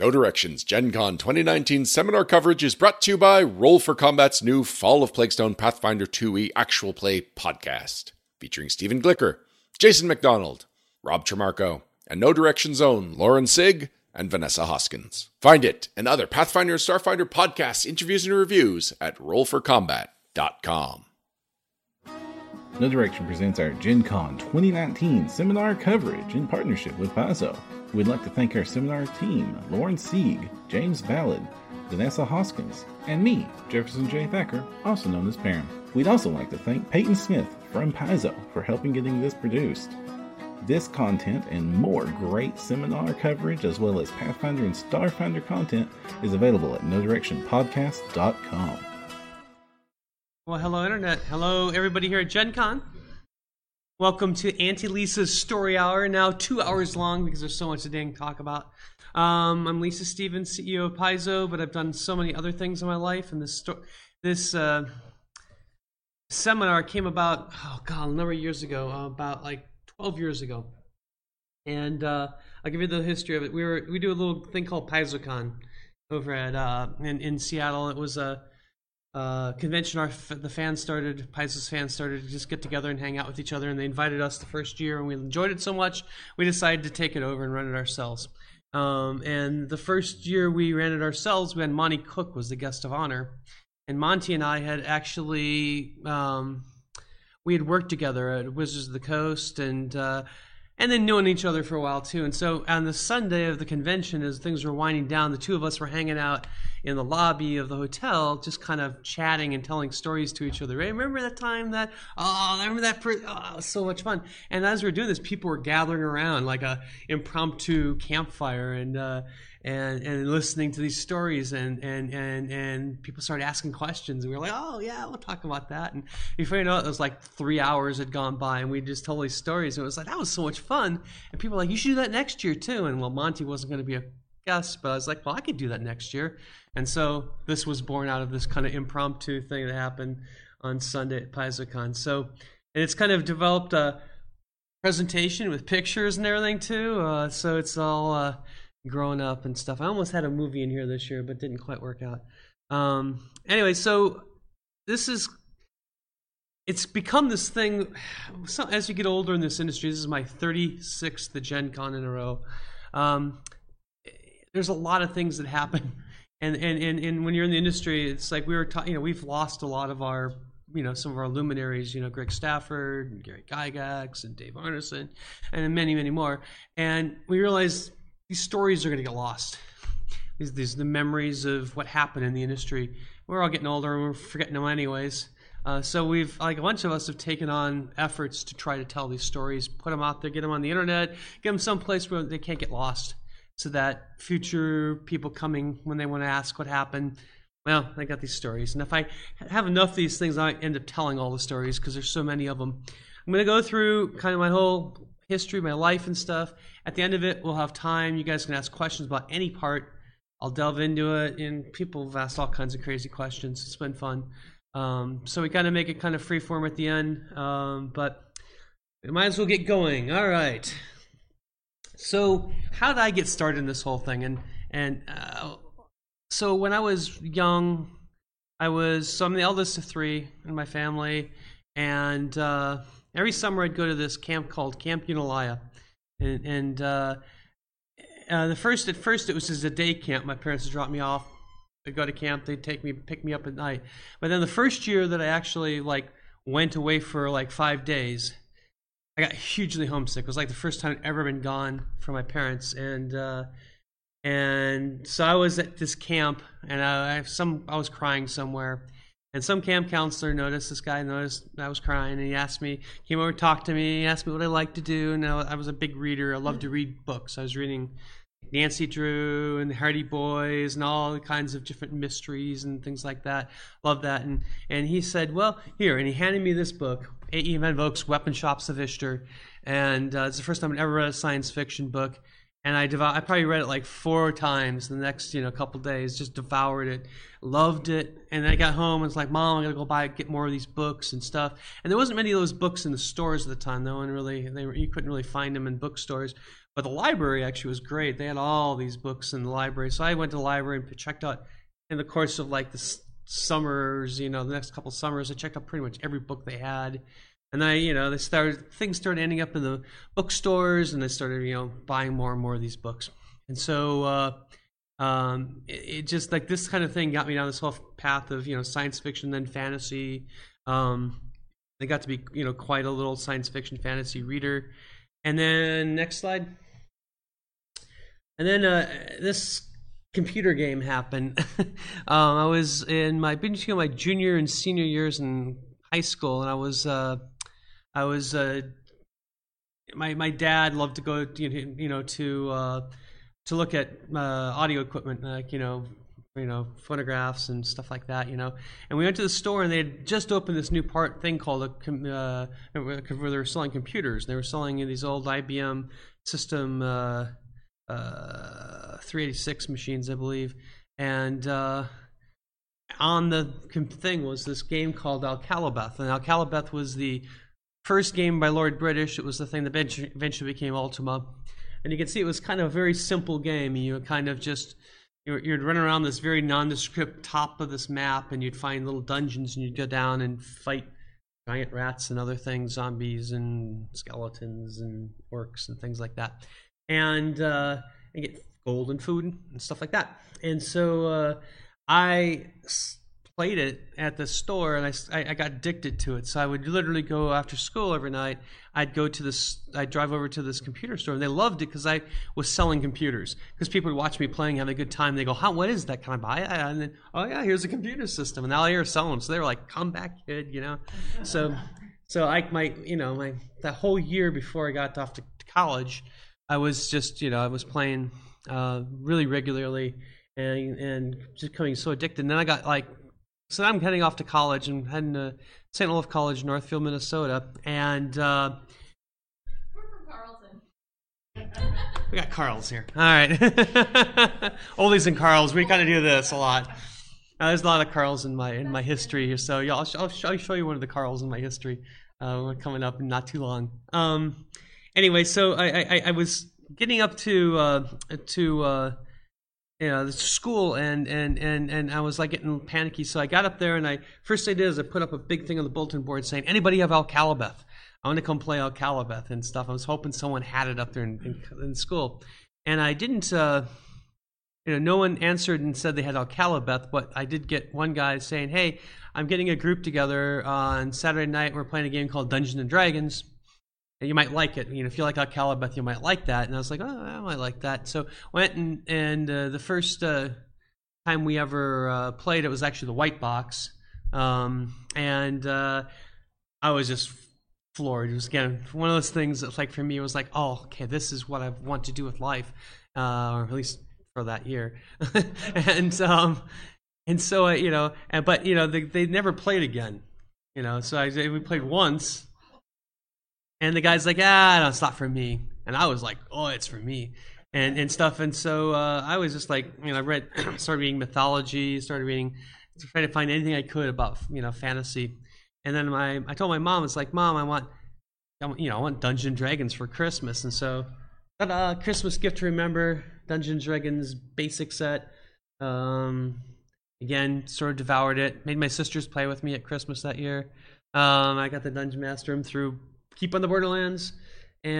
No Directions Gen Con 2019 seminar coverage is brought to you by Roll for Combat's new Fall of Plaguestone Pathfinder 2E actual play podcast, featuring Steven Glicker, Jason McDonald, Rob Tremarco, and No Direction's own Lauren Sieg and Vanessa Hoskins. Find it and other Pathfinder and Starfinder podcasts, interviews, and reviews at rollforcombat.com. No Direction presents our Gen Con 2019 seminar coverage in partnership with Paizo. We'd like to thank our seminar team, Lauren Sieg, James Ballard, Vanessa Hoskins, and me, Jefferson J. Thacker, also known as Barham. We'd also like to thank Peyton Smith from Paizo for helping getting this produced. This content and more great seminar coverage, as well as Pathfinder and Starfinder content, is available at nodirectionpodcast.com. Well, hello, Internet. Hello, everybody here at Gen Con. Welcome to Auntie Lisa's Story Hour, now 2 hours long because there's so much to dang talk about. I'm Lisa Stevens, CEO of Paizo, but I've done so many other things in my life, and this seminar came about, a number of years ago, about like 12 years ago. And I'll give you the history of it. We do a little thing called PaizoCon over at in Seattle. It was a convention the fans started, Paizo's fans started to just get together and hang out with each other, and they invited us the first year, and we enjoyed it so much we decided to take it over and run it ourselves. And the first year we ran it ourselves, when Monte Cook was the guest of honor, and Monte and I had actually we had worked together at Wizards of the Coast, and then knowing each other for a while too. And so on the Sunday of the convention, as things were winding down, the two of us were hanging out in the lobby of the hotel, just kind of chatting and telling stories to each other. Hey, remember that time that, it was so much fun. And as we were doing this, people were gathering around like a impromptu campfire and listening to these stories, and people started asking questions, and we were like, oh yeah, we'll talk about that. And before you know it was like 3 hours had gone by, and we just told these stories, and it was like, that was so much fun. And people were like, you should do that next year too. And well, Monte wasn't going to be a guest, but I was like, well, I could do that next year. And so this was born out of this kind of impromptu thing that happened on Sunday at PaizoCon. So, and it's kind of developed a presentation with pictures and everything too, so it's all grown up and stuff. I almost had a movie in here this year, but didn't quite work out. Anyway, so it's become this thing. So as you get older in this industry, this is my 36th Gen Con in a row. There's a lot of things that happen, and when you're in the industry, it's like we were talking. We've lost a lot of our, some of our luminaries. Greg Stafford, and Gary Gygax, and Dave Arneson, and many, many more. And we realized these stories are going to get lost. These the memories of what happened in the industry. We're all getting older, and we're forgetting them anyways. So we've, a bunch of us have taken on efforts to try to tell these stories, put them out there, get them on the internet, get them someplace where they can't get lost, so that future people coming, when they want to ask what happened, well, I got these stories. And if I have enough of these things, I end up telling all the stories because there's so many of them. I'm going to go through kind of my whole history, my life and stuff. At the end of it, we'll have time. You guys can ask questions about any part. I'll delve into it, and people have asked all kinds of crazy questions. It's been fun. So we kind of make it kind of freeform at the end, but we might as well get going. All right. So how did I get started in this whole thing? So when I was young, I'm the eldest of three in my family, and every summer I'd go to this camp called Camp Unalaya, and at first it was just a day camp. My parents would drop me off, they'd go to camp, they'd pick me up at night. But then the first year that I actually went away for 5 days, I got hugely homesick. It was the first time I'd ever been gone from my parents, and so I was at this camp, and I was crying somewhere. And some camp counselor noticed I was crying, and he asked me, came over and talked to me, he asked me what I liked to do. And I was a big reader. I loved to read books. I was reading Nancy Drew and the Hardy Boys and all kinds of different mysteries and things like that. Loved that. And he said, well, here, and he handed me this book, A.E. Van Voogt's Weapon Shops of Ishtar. And it's the first time I'd ever read a science fiction book. And I probably read it 4 times in the next, couple days. Just devoured it, loved it. And then I got home and was like, Mom, I'm gonna go get more of these books and stuff. And there wasn't many of those books in the stores at the time. No one really, you couldn't really find them in bookstores. But the library actually was great. They had all these books in the library. So I went to the library and checked out, in the course of like the summers, the next couple summers, I checked out pretty much every book they had. And then, things started ending up in the bookstores, and I started, buying more and more of these books. And so it just, like, this kind of thing got me down this whole path of, science fiction, then fantasy. I got to be, quite a little science fiction fantasy reader. And then, next slide. And then this computer game happened. I was in my junior and senior years in high school, and my dad loved to go to look at audio equipment, like phonographs and stuff like that, and we went to the store, and they had just opened this new thing called where they were selling computers. They were selling these old IBM system 386 machines, I believe, and on the thing was this game called Akalabeth. And Akalabeth was the first game by Lord British. It was the thing that eventually became Ultima. And you can see it was kind of a very simple game. You kind of just, you'd run around this very nondescript top of this map, and you'd find little dungeons, and you'd go down and fight giant rats and other things, zombies and skeletons and orcs and things like that. And get gold and food and stuff like that. And so I played it at the store, and I got addicted to it. So I would literally go after school every night. I'd drive over to this computer store, and they loved it because I was selling computers. Because people would watch me playing, having a good time. They go, "How? What is that? Can I buy it?" And then, "Oh yeah, here's a computer system." And now I hear selling them. So they were like, "Come back, kid," So that whole year before I got off to college, I was just, I was playing really regularly. And just becoming so addicted. And then I got so I'm heading off to college, and heading to St. Olaf College, Northfield, Minnesota. And we're from Carlton. We got Carls here. All right. Oldies and Carls. We kind of do this a lot. There's a lot of Carls in my history here. So y'all, I'll show you one of the Carls in my history. We're coming up in not too long. Anyway, so I was getting up to the school, and I was getting panicky. So I got up there, and I put up a big thing on the bulletin board saying, "Anybody have Akalabeth? I want to come play Akalabeth," and stuff. I was hoping someone had it up there in school, and I didn't. No one answered and said they had Akalabeth, but I did get one guy saying, "Hey, I'm getting a group together on Saturday night. We're playing a game called Dungeons and Dragons. And you might like it. If you like Akalabeth, you might like that." And I was like, "Oh, I might like that." So went and the first time we ever played, it was actually the White Box, and I was just floored. It was again one of those things that, for me, it was "Oh, okay, this is what I want to do with life," or at least for that year. And so they never played again. So we played once. And the guy's like, "Ah, no, it's not for me." And I was like, "Oh, it's for me," and stuff. And so I was just I started reading mythology, trying to find anything I could about fantasy. And then I told my mom, it's like, "Mom, I want Dungeons and Dragons for Christmas." And so, Christmas gift to remember, Dungeons and Dragons basic set. Again, sort of devoured it. Made my sisters play with me at Christmas that year. I got the Dungeon Master him through Keep on the Borderlands, so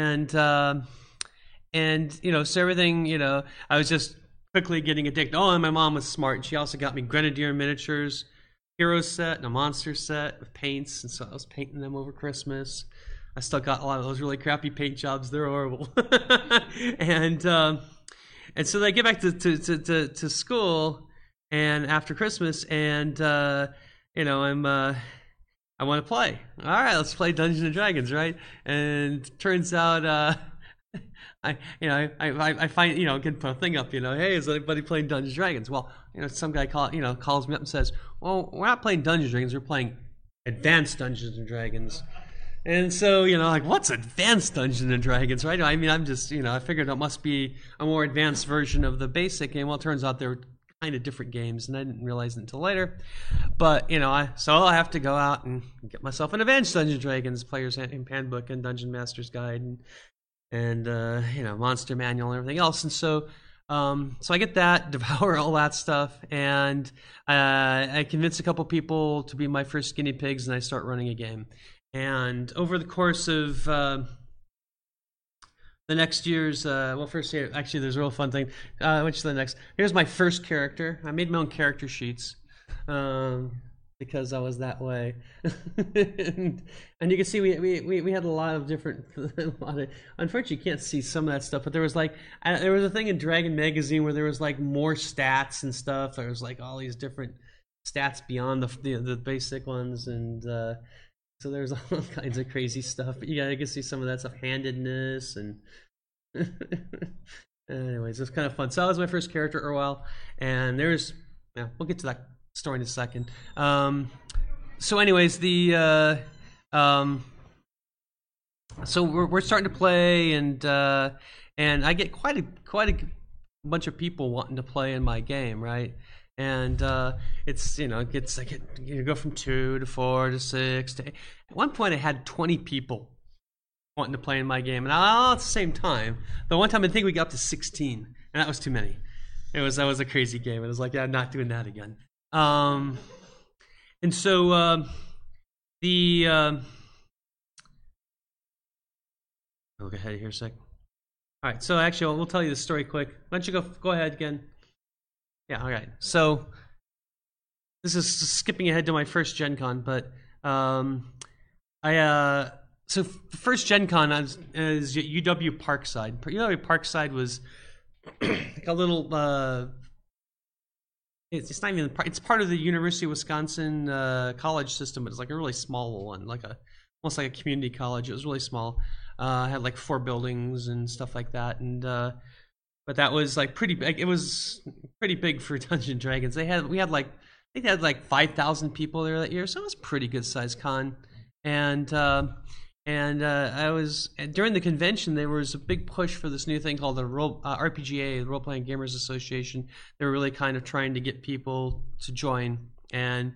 everything, I was just quickly getting addicted. Oh, and my mom was smart, and she also got me Grenadier miniatures, hero set, and a monster set with paints, and so I was painting them over Christmas. I still got a lot of those really crappy paint jobs; they're horrible. And so they get back to school, and after Christmas, and I want to play. All right, let's play Dungeons and Dragons, right? And turns out, I find, can put a thing up, "Hey, is anybody playing Dungeons and Dragons?" Well, some guy calls me up and says, "Well, we're not playing Dungeons and Dragons. We're playing Advanced Dungeons and Dragons." And so, what's Advanced Dungeons and Dragons, right? I mean, I'm just, I figured it must be a more advanced version of the basic game. Well, it turns out they're kind of different games, and I didn't realize it until later. But I have to go out and get myself an Advanced Dungeons and Dragons Player's Handbook and Dungeon Master's Guide, and and Monster Manual and everything else. And so so I get that, devour all that stuff, and I convince a couple people to be my first guinea pigs, and I start running a game. And over the course of the next year's, there's a real fun thing. I went to the next. Here's my first character. I made my own character sheets because I was that way. and you can see we had a lot of different. Unfortunately, you can't see some of that stuff, but there was there was a thing in Dragon Magazine where there was more stats and stuff. There was all these different stats beyond the basic ones and. So there's all kinds of crazy stuff, but you can see some of that stuff, handedness, and anyways, it was kind of fun. So that was my first character, Erwell, and we'll get to that story in a second. So anyways, so we're starting to play, and I get quite a bunch of people wanting to play in my game, right? And it's go from 2 to 4 to 6 to 8. At one point, I had 20 people wanting to play in my game, and all at the same time. The one time I think we got up to 16, and that was too many. That was a crazy game. It was I'm not doing that again. And so I'll go ahead here a sec. All right. So actually, we'll tell you the story quick. Why don't you go ahead again? Yeah, all right. So this is skipping ahead to my first Gen Con, but the first Gen Con is UW Parkside. UW Parkside was a little. It's not even. It's part of the University of Wisconsin college system, but it's a really small one, almost like a community college. It was really small. It had 4 buildings and stuff like that, and. But that was pretty big. It was pretty big for Dungeons and Dragons. We had 5,000 people there that year, so it was a pretty good sized con. And I was during the convention. There was a big push for this new thing called the RPGA, the Role Playing Gamers Association. They were really kind of trying to get people to join. And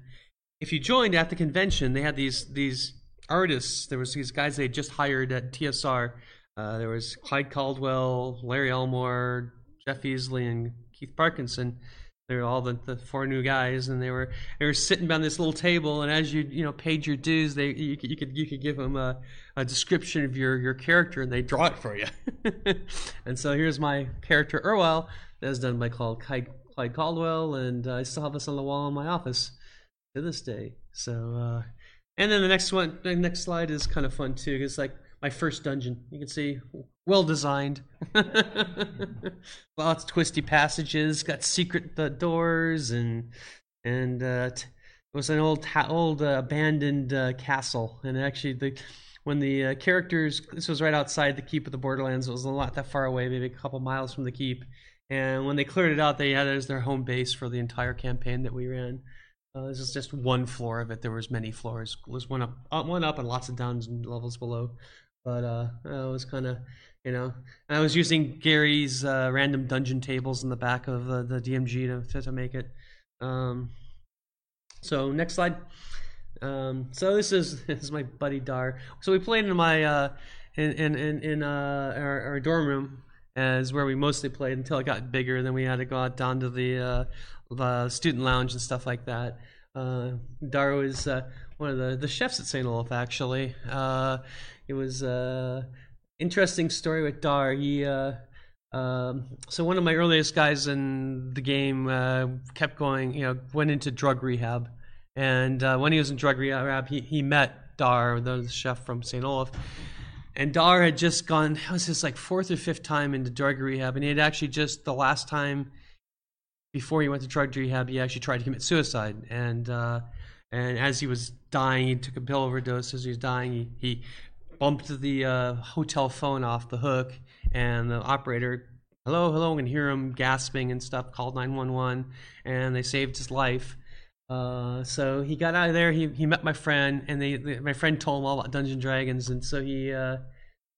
if you joined at the convention, they had these artists. There was these guys they had just hired at TSR. There was Clyde Caldwell, Larry Elmore, Jeff Easley, and Keith Parkinson. They were all the 4 new guys, and they were sitting around this little table. And as you paid your dues, you could give them a description of your character, and they draw it for you. And so here's my character Erwell, that was done by Clyde Caldwell, and I still have this on the wall in my office to this day. So and then the next slide is kind of fun too. It's my first dungeon. You can see, well designed. Lots of twisty passages. Got secret doors and it was an old abandoned castle. And actually, when the characters, this was right outside the keep of the Borderlands. It was not that far away, maybe a couple miles from the keep. And when they cleared it out, they had it as their home base for the entire campaign that we ran. This is just one floor of it. There was many floors. There was one up, and lots of downs and levels below. But I was kind of, I was using Gary's random dungeon tables in the back of the DMG to make it. So next slide. So this is my buddy Dar. So we played in my our dorm room, is where we mostly played until it got bigger. Then we had to go out down to the student lounge and stuff like that. Dar was one of the chefs at St. Olaf, actually. It was an interesting story with Dar. So one of my earliest guys in the game kept going, went into drug rehab. And when he was in drug rehab, he met Dar, the chef from St. Olaf. And Dar had just gone, that was his 4th or 5th time into drug rehab. And he had actually just, the last time before he went to drug rehab, he actually tried to commit suicide. And as he was dying, he took a pill overdose. As he was dying, he bumped the hotel phone off the hook. And the operator, hello, and hear him gasping and stuff, called 911. And they saved his life. So he got out of there. He met my friend, and my friend told him all about Dungeons and Dragons, and so he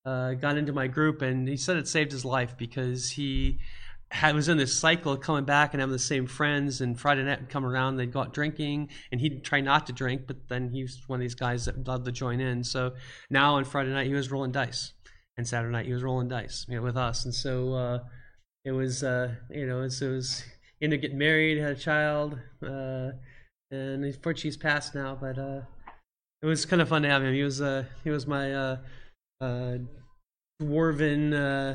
got into my group, and he said it saved his life because he was in this cycle of coming back and having the same friends. And Friday night would come around, they'd go out drinking, and he'd try not to drink, but then he was one of these guys that loved to join in. So now on Friday night, he was rolling dice, and Saturday night he was rolling dice, you know, with us. And so it was, you know, and so it was, ended up getting married, had a child, and unfortunately he's passed now, but it was kind of fun to have him. He was my dwarven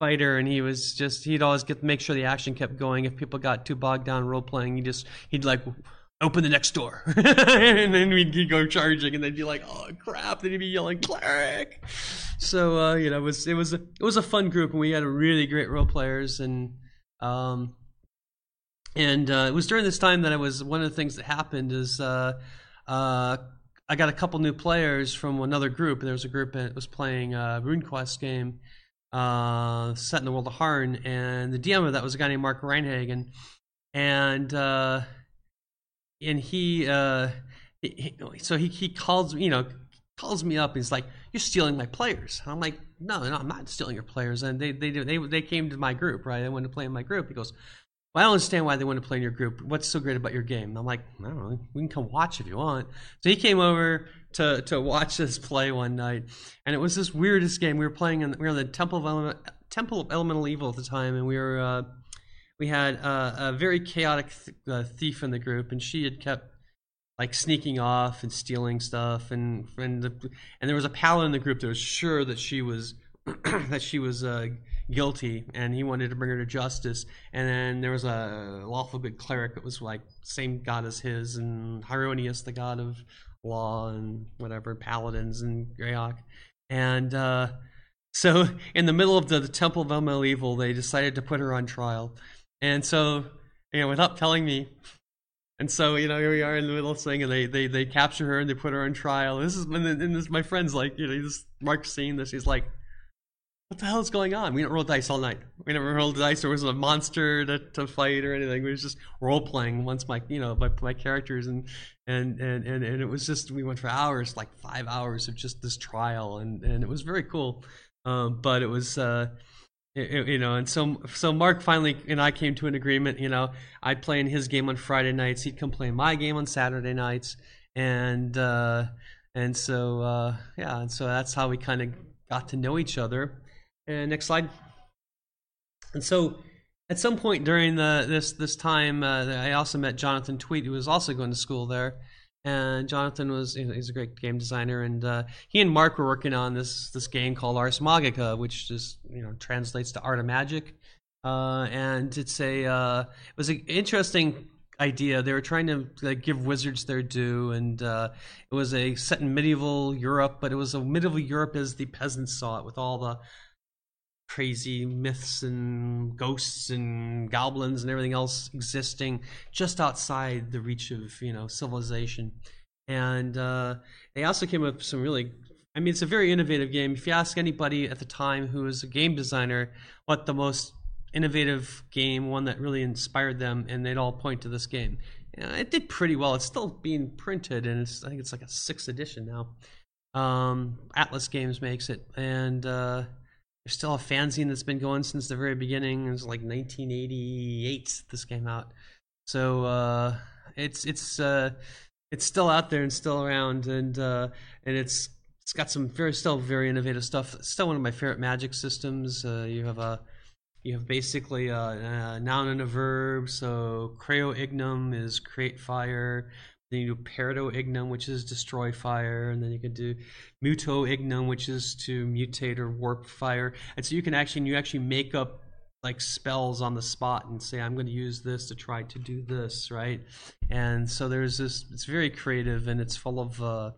fighter, and he was just, he'd always get to make sure the action kept going. If people got too bogged down role playing, he'd like open the next door, and then he'd go charging, and they'd be like, "Oh crap!" Then he'd be yelling, "Cleric!" So you know, it was a fun group, and we had really great role players, and it was during this time that I was, one of the things that happened is I got a couple new players from another group. There was a group that was playing a RuneQuest game set in the world of Harn, and the DM of that was a guy named Mark Reinhagen, and he calls, you know, calls me up and he's like, "You're stealing my players." And I'm like, no, I'm not stealing your players. And they came to my group, right? They wanted to play in my group. He goes, "Well, I don't understand why they want to play in your group. What's so great about your game?" And I'm like, "I don't know. We can come watch if you want." So he came over to watch us play one night, and it was this weirdest game. We were playing in the Temple of Elemental Evil at the time, and we were we had a very chaotic thief in the group, and she had kept like sneaking off and stealing stuff, and there was a paladin in the group that was sure that she was guilty, and he wanted to bring her to justice. And then there was a lawful good cleric that was like same god as his, and Hieronius, the god of law and whatever, paladins and Greyhawk, and so in the middle of the Temple of Elemental Evil, they decided to put her on trial. And so, you know, without telling me, and so, you know, here we are in the middle of the thing, and they capture her and they put her on trial. This is, and this, my friend's like, you know, this, Mark's seeing this, he's like, "What the hell is going on? We didn't roll dice all night. We never rolled dice. There wasn't a monster to fight or anything. We was just role playing once my characters and it was just, we went for hours, like 5 hours of just this trial, and it was very cool, but it was." You know, and so Mark finally and I came to an agreement. You know, I'd play in his game on Friday nights. He'd come play my game on Saturday nights, and so that's how we kind of got to know each other. And next slide. And so, at some point during this time, I also met Jonathan Tweet, who was also going to school there. And Jonathan he's a great game designer, and he and Mark were working on this game called Ars Magica, which just, you know, translates to Art of Magic, and it's it was an interesting idea. They were trying to like give wizards their due, and it was a set in medieval Europe, but it was a medieval Europe as the peasants saw it, with all the crazy myths and ghosts and goblins and everything else existing just outside the reach of, you know, civilization. And they also came up with some really, I mean, it's a very innovative game. If you ask anybody at the time who was a game designer what the most innovative game, one that really inspired them, and they'd all point to this game. And it did pretty well. It's still being printed, and I think it's like a 6th edition now. Atlas Games makes it, and there's still a fanzine that's been going since the very beginning. It was like 1988 this came out, so it's still out there and still around, and it's got some very innovative stuff. It's still one of my favorite Magic systems. You have basically a noun and a verb. So creo ignum is create fire. Then you do perdo ignum, which is destroy fire, and then you could do muto ignum, which is to mutate or warp fire. And so you actually make up like spells on the spot and say, "I'm going to use this to try to do this," right? And so there's this. It's very creative, and it's full of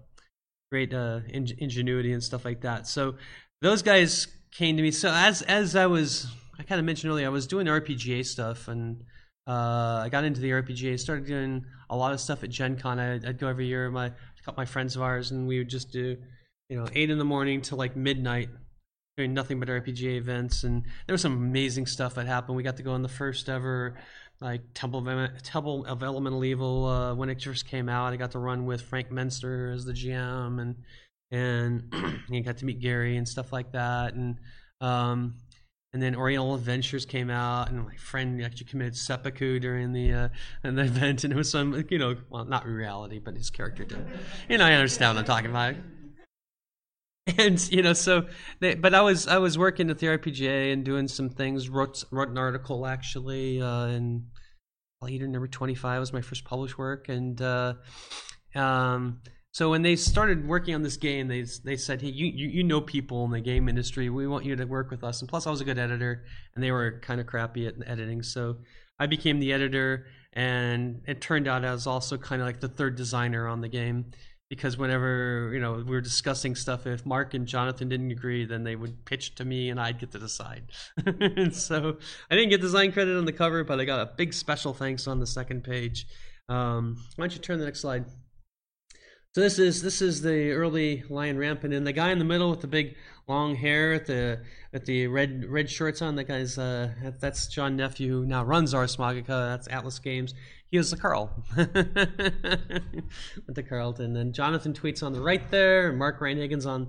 great ingenuity and stuff like that. So those guys came to me. So as I kind of mentioned earlier, I was doing RPGA stuff, and I got into the RPGA, started doing a lot of stuff at Gen Con. I'd go every year, a couple of my friends of ours, and we would just do, you know, 8 in the morning to like midnight, doing nothing but RPGA events. And there was some amazing stuff that happened. We got to go on the first ever like Temple of Elemental Evil when it first came out. I got to run with Frank Menster as the GM, and you got to meet Gary and stuff like that. And then Oriental Adventures came out, and my friend actually committed seppuku during the event, and it was some, you know, well, not reality, but his character did. You know, I understand what I'm talking about. And, you know, so, but I was working at the RPGA and doing some things, wrote an article actually, in Leader Number 25 was my first published work. And, so when they started working on this game, they said, hey, you know people in the game industry, we want you to work with us. And plus I was a good editor and they were kind of crappy at editing. So I became the editor, and it turned out I was also kind of like the third designer on the game. Because whenever, you know, we were discussing stuff, if Mark and Jonathan didn't agree, then they would pitch to me and I'd get to decide. And so I didn't get design credit on the cover, but I got a big special thanks on the second page. Why don't you turn the next slide? So this is the early Lion Rampant, and the guy in the middle with the big long hair at the red shorts on, that guy's that's John Nephew, who now runs Ars Magica. That's Atlas Games. He was the Carl. With the Carlton. And Jonathan Tweet's on the right there, and Mark Reinhagen's on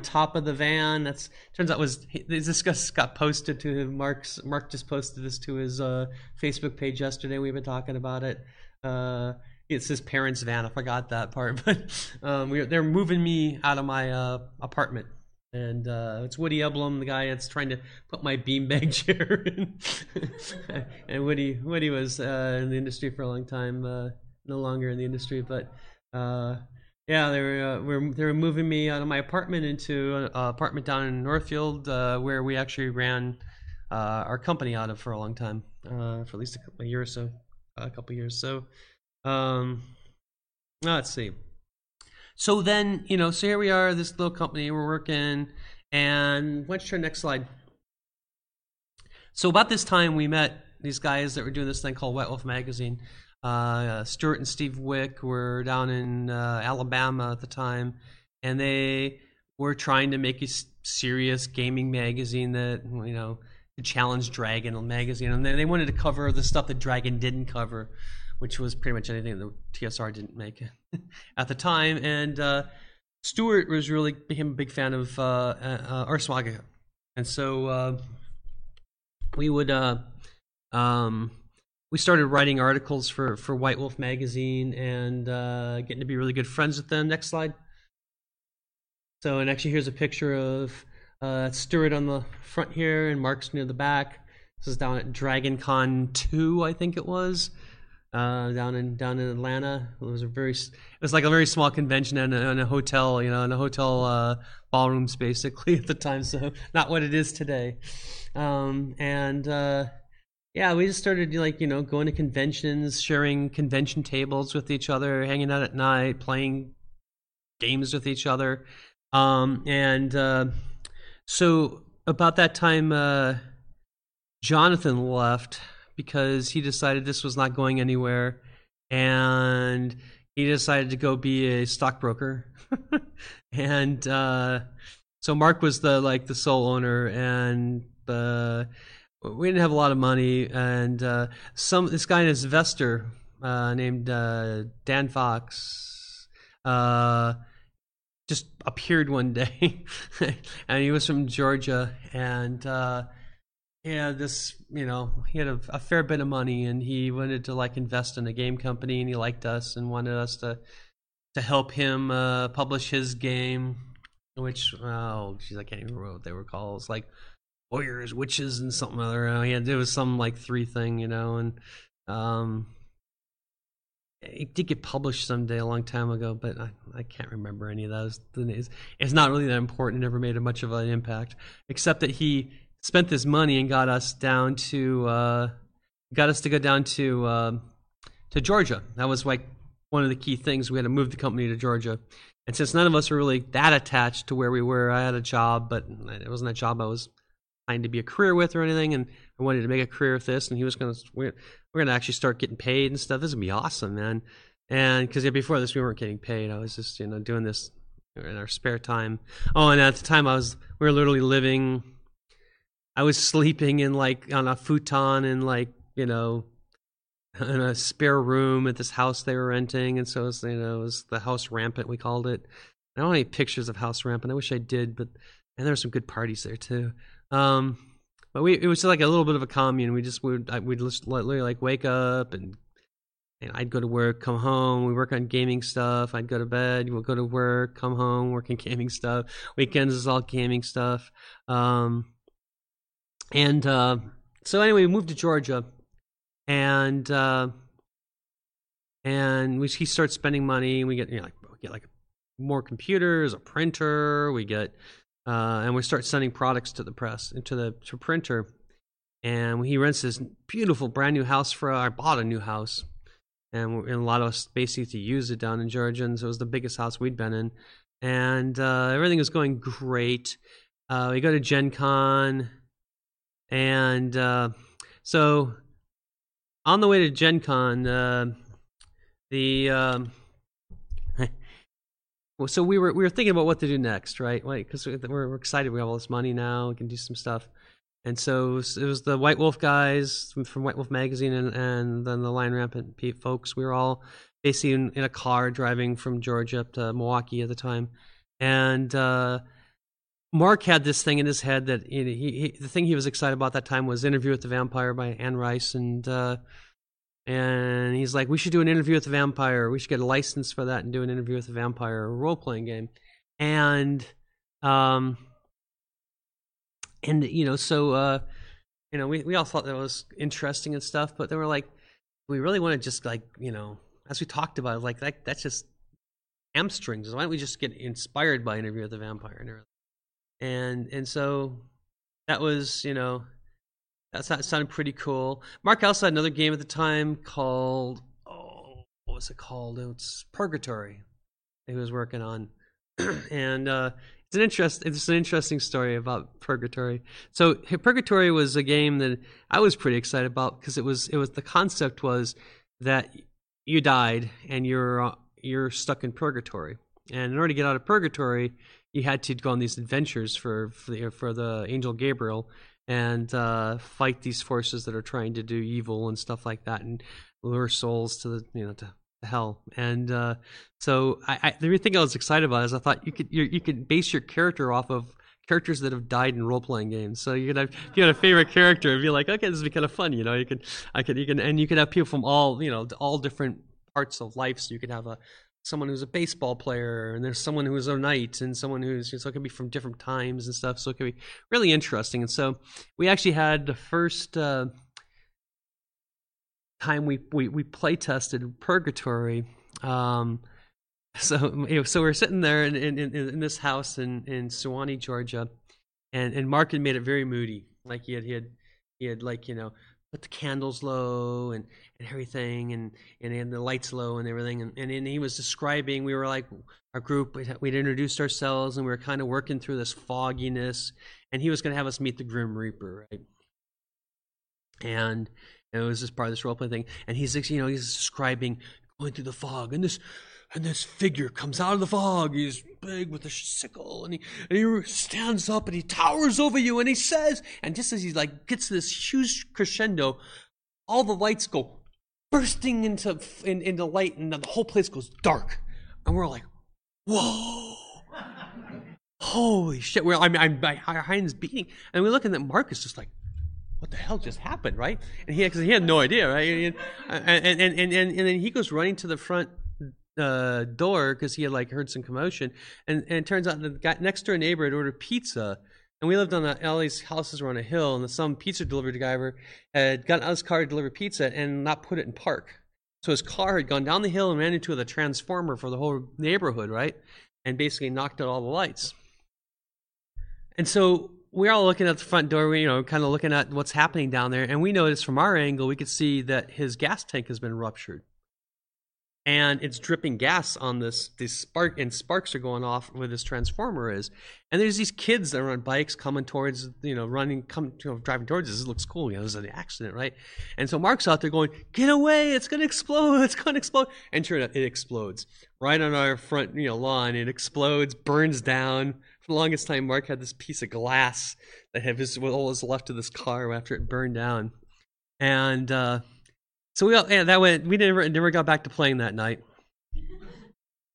top of the van. That's, turns out, this got posted to him. Mark just posted this to his Facebook page yesterday. We've been talking about it. It's his parents' van. I forgot that part. But they're moving me out of my apartment. And it's Woody Eblum, the guy that's trying to put my beanbag chair in. And Woody was in the industry for a long time, no longer in the industry. But yeah, they were moving me out of my apartment into an apartment down in Northfield, where we actually ran our company out of for a long time, for at least a couple years. So let's see. So then, you know, so here we are, this little company, we're working, and why don't you turn next slide? So about this time, we met these guys that were doing this thing called White Wolf Magazine. Stewart and Steve Wieck were down in Alabama at the time, and they were trying to make a serious gaming magazine that, you know, challenged Dragon Magazine, and they wanted to cover the stuff that Dragon didn't cover, which was pretty much anything that the TSR didn't make at the time. And Stewart became a big fan of Ars Magica. And so we started writing articles for White Wolf Magazine, and getting to be really good friends with them. Next slide. So, and actually here's a picture of Stewart on the front here, and Mark's near the back. This is down at DragonCon 2, I think it was. Down in Atlanta. It was like a very small convention in a hotel, you know, in a hotel ballrooms basically at the time. So not what it is today. Yeah, we just started, like, you know, going to conventions, sharing convention tables with each other, hanging out at night, playing games with each other. So about that time, Jonathan left, because he decided this was not going anywhere, and he decided to go be a stockbroker. And so Mark was the sole owner, and we didn't have a lot of money. And this guy, an investor named Dan Fox, just appeared one day, and he was from Georgia, and. Yeah, this, you know, he had a fair bit of money, and he wanted to invest in a game company, and he liked us and wanted us to help him publish his game, which, oh geez, I can't even remember what they were called. It's like Warriors, Witches, and something other. Yeah, there was some three thing, you know, and it did get published someday a long time ago, but I can't remember any of those. It's not really that important. It never made much of an impact, except that he spent this money and got us to go down to Georgia. That was one of the key things. We had to move the company to Georgia, and since none of us were really that attached to where we were, I had a job, but it wasn't a job I was trying to be a career with or anything. And I wanted to make a career with this, and he was going to, we're going to actually start getting paid and stuff. This would be awesome, man. And because before this we weren't getting paid, I was just, you know, doing this in our spare time. Oh, and at the time we were literally living. I was sleeping in on a futon in you know, in a spare room at this house they were renting, and so it was the House Rampant, we called it. I don't have any pictures of House Rampant. I wish I did, and there were some good parties there too. But it was like a little bit of a commune. We'd literally wake up and And I'd go to work, come home, we work on gaming stuff. I'd go to bed, we'll go to work, come home, work on gaming stuff. Weekends is all gaming stuff. So anyway, we moved to Georgia, and he starts spending money. We get, we get like more computers, a printer. We get, and we start sending products to the press, into the printer. And he rents this beautiful brand new house for. I bought a new house, and a lot of us basically used it down in Georgia, and so it was the biggest house we'd been in, and everything was going great. We go to Gen Con, and so on the way to Gen Con, so we were thinking about what to do next, right? Because we're excited, we have all this money now, we can do some stuff. And so it was the White Wolf guys from White Wolf Magazine and then the Lion Rampant folks. We were all basically in a car driving from Georgia up to Milwaukee at the time. And Mark had this thing in his head that the thing he was excited about that time was Interview with the Vampire by Anne Rice. And he's like, we should do an Interview with the Vampire. We should get a license for that and do an Interview with the Vampire role-playing game. And we all thought that was interesting and stuff, but they were like, we really want to just as we talked about it, that's just hamstrings. Why don't we just get inspired by Interview with the Vampire and everything? And so that was, that sounded pretty cool. Mark also had another game at the time called, what was it called? It's Purgatory that he was working on. It's an interesting story about Purgatory. So Purgatory was a game that I was pretty excited about because it was the concept was that you died and you're stuck in Purgatory, and in order to get out of Purgatory, you had to go on these adventures for the Angel Gabriel and fight these forces that are trying to do evil and stuff like that and lure souls to to hell. And so the thing I was excited about is I thought you could base your character off of characters that have died in role playing games. So you could have a favorite character and be like, okay, this would be kind of fun, you could have people from all different parts of life. So you could have someone who's a baseball player, and there's someone who's a knight, and someone who's so it could be from different times and stuff. So it could be really interesting. And so we actually had the first time we play tested Purgatory, so we're sitting there in this house in Suwanee, Georgia, and Mark had made it very moody, like he had put the candles low and everything, and the lights low and everything, and he was describing, we were like our group, we'd introduced ourselves, and we were kind of working through this fogginess, and he was going to have us meet the Grim Reaper, right? And it was just part of this role playing thing, and he's describing going through the fog, and this figure comes out of the fog. He's big with a sickle, and he stands up and he towers over you, and he says, and just as he gets this huge crescendo, all the lights go bursting into light, and the whole place goes dark, and we're like, whoa. Holy shit! Our hind's beating, and we look at that. Mark is just like, what the hell just happened, right? And he had no idea, right? And then he goes running to the front door because he had heard some commotion. And it turns out the guy next door neighbor had ordered pizza. And we lived on all these houses were on a hill, and some pizza delivery driver had gotten out of his car to deliver pizza and not put it in park. So his car had gone down the hill and ran into the transformer for the whole neighborhood, right? And basically knocked out all the lights. And so we're all looking at the front door, kind of looking at what's happening down there. And we noticed from our angle, we could see that his gas tank has been ruptured. And it's dripping gas on this spark, and sparks are going off where this transformer is. And there's these kids that are on bikes coming towards, driving towards us. This looks cool. This is an accident, right? And so Mark's out there going, get away. It's going to explode. It's going to explode. And sure enough, it explodes. Right on our front lawn, it explodes, burns down. The longest time Mark had this piece of glass that was all that's left of this car after it burned down, and we never got back to playing that night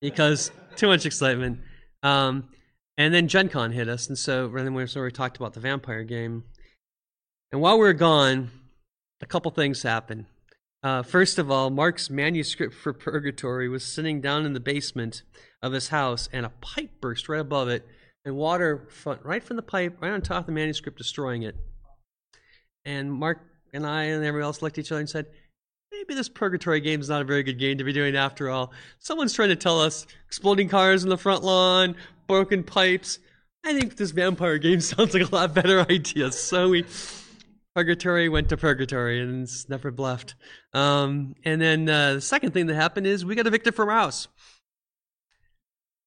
because too much excitement. And then Gen Con hit us, and so we talked about the vampire game. And while we were gone, a couple things happened. First of all, Mark's manuscript for Purgatory was sitting down in the basement of his house, and a pipe burst right above it, and water right from the pipe, right on top of the manuscript, destroying it. And Mark and I and everyone else looked at each other and said, maybe this Purgatory game is not a very good game to be doing after all. Someone's trying to tell us exploding cars in the front lawn, broken pipes. I think this vampire game sounds like a lot better idea. So we... Purgatory went to Purgatory and it's never bluffed. And then the second thing that happened is we got evicted from our house.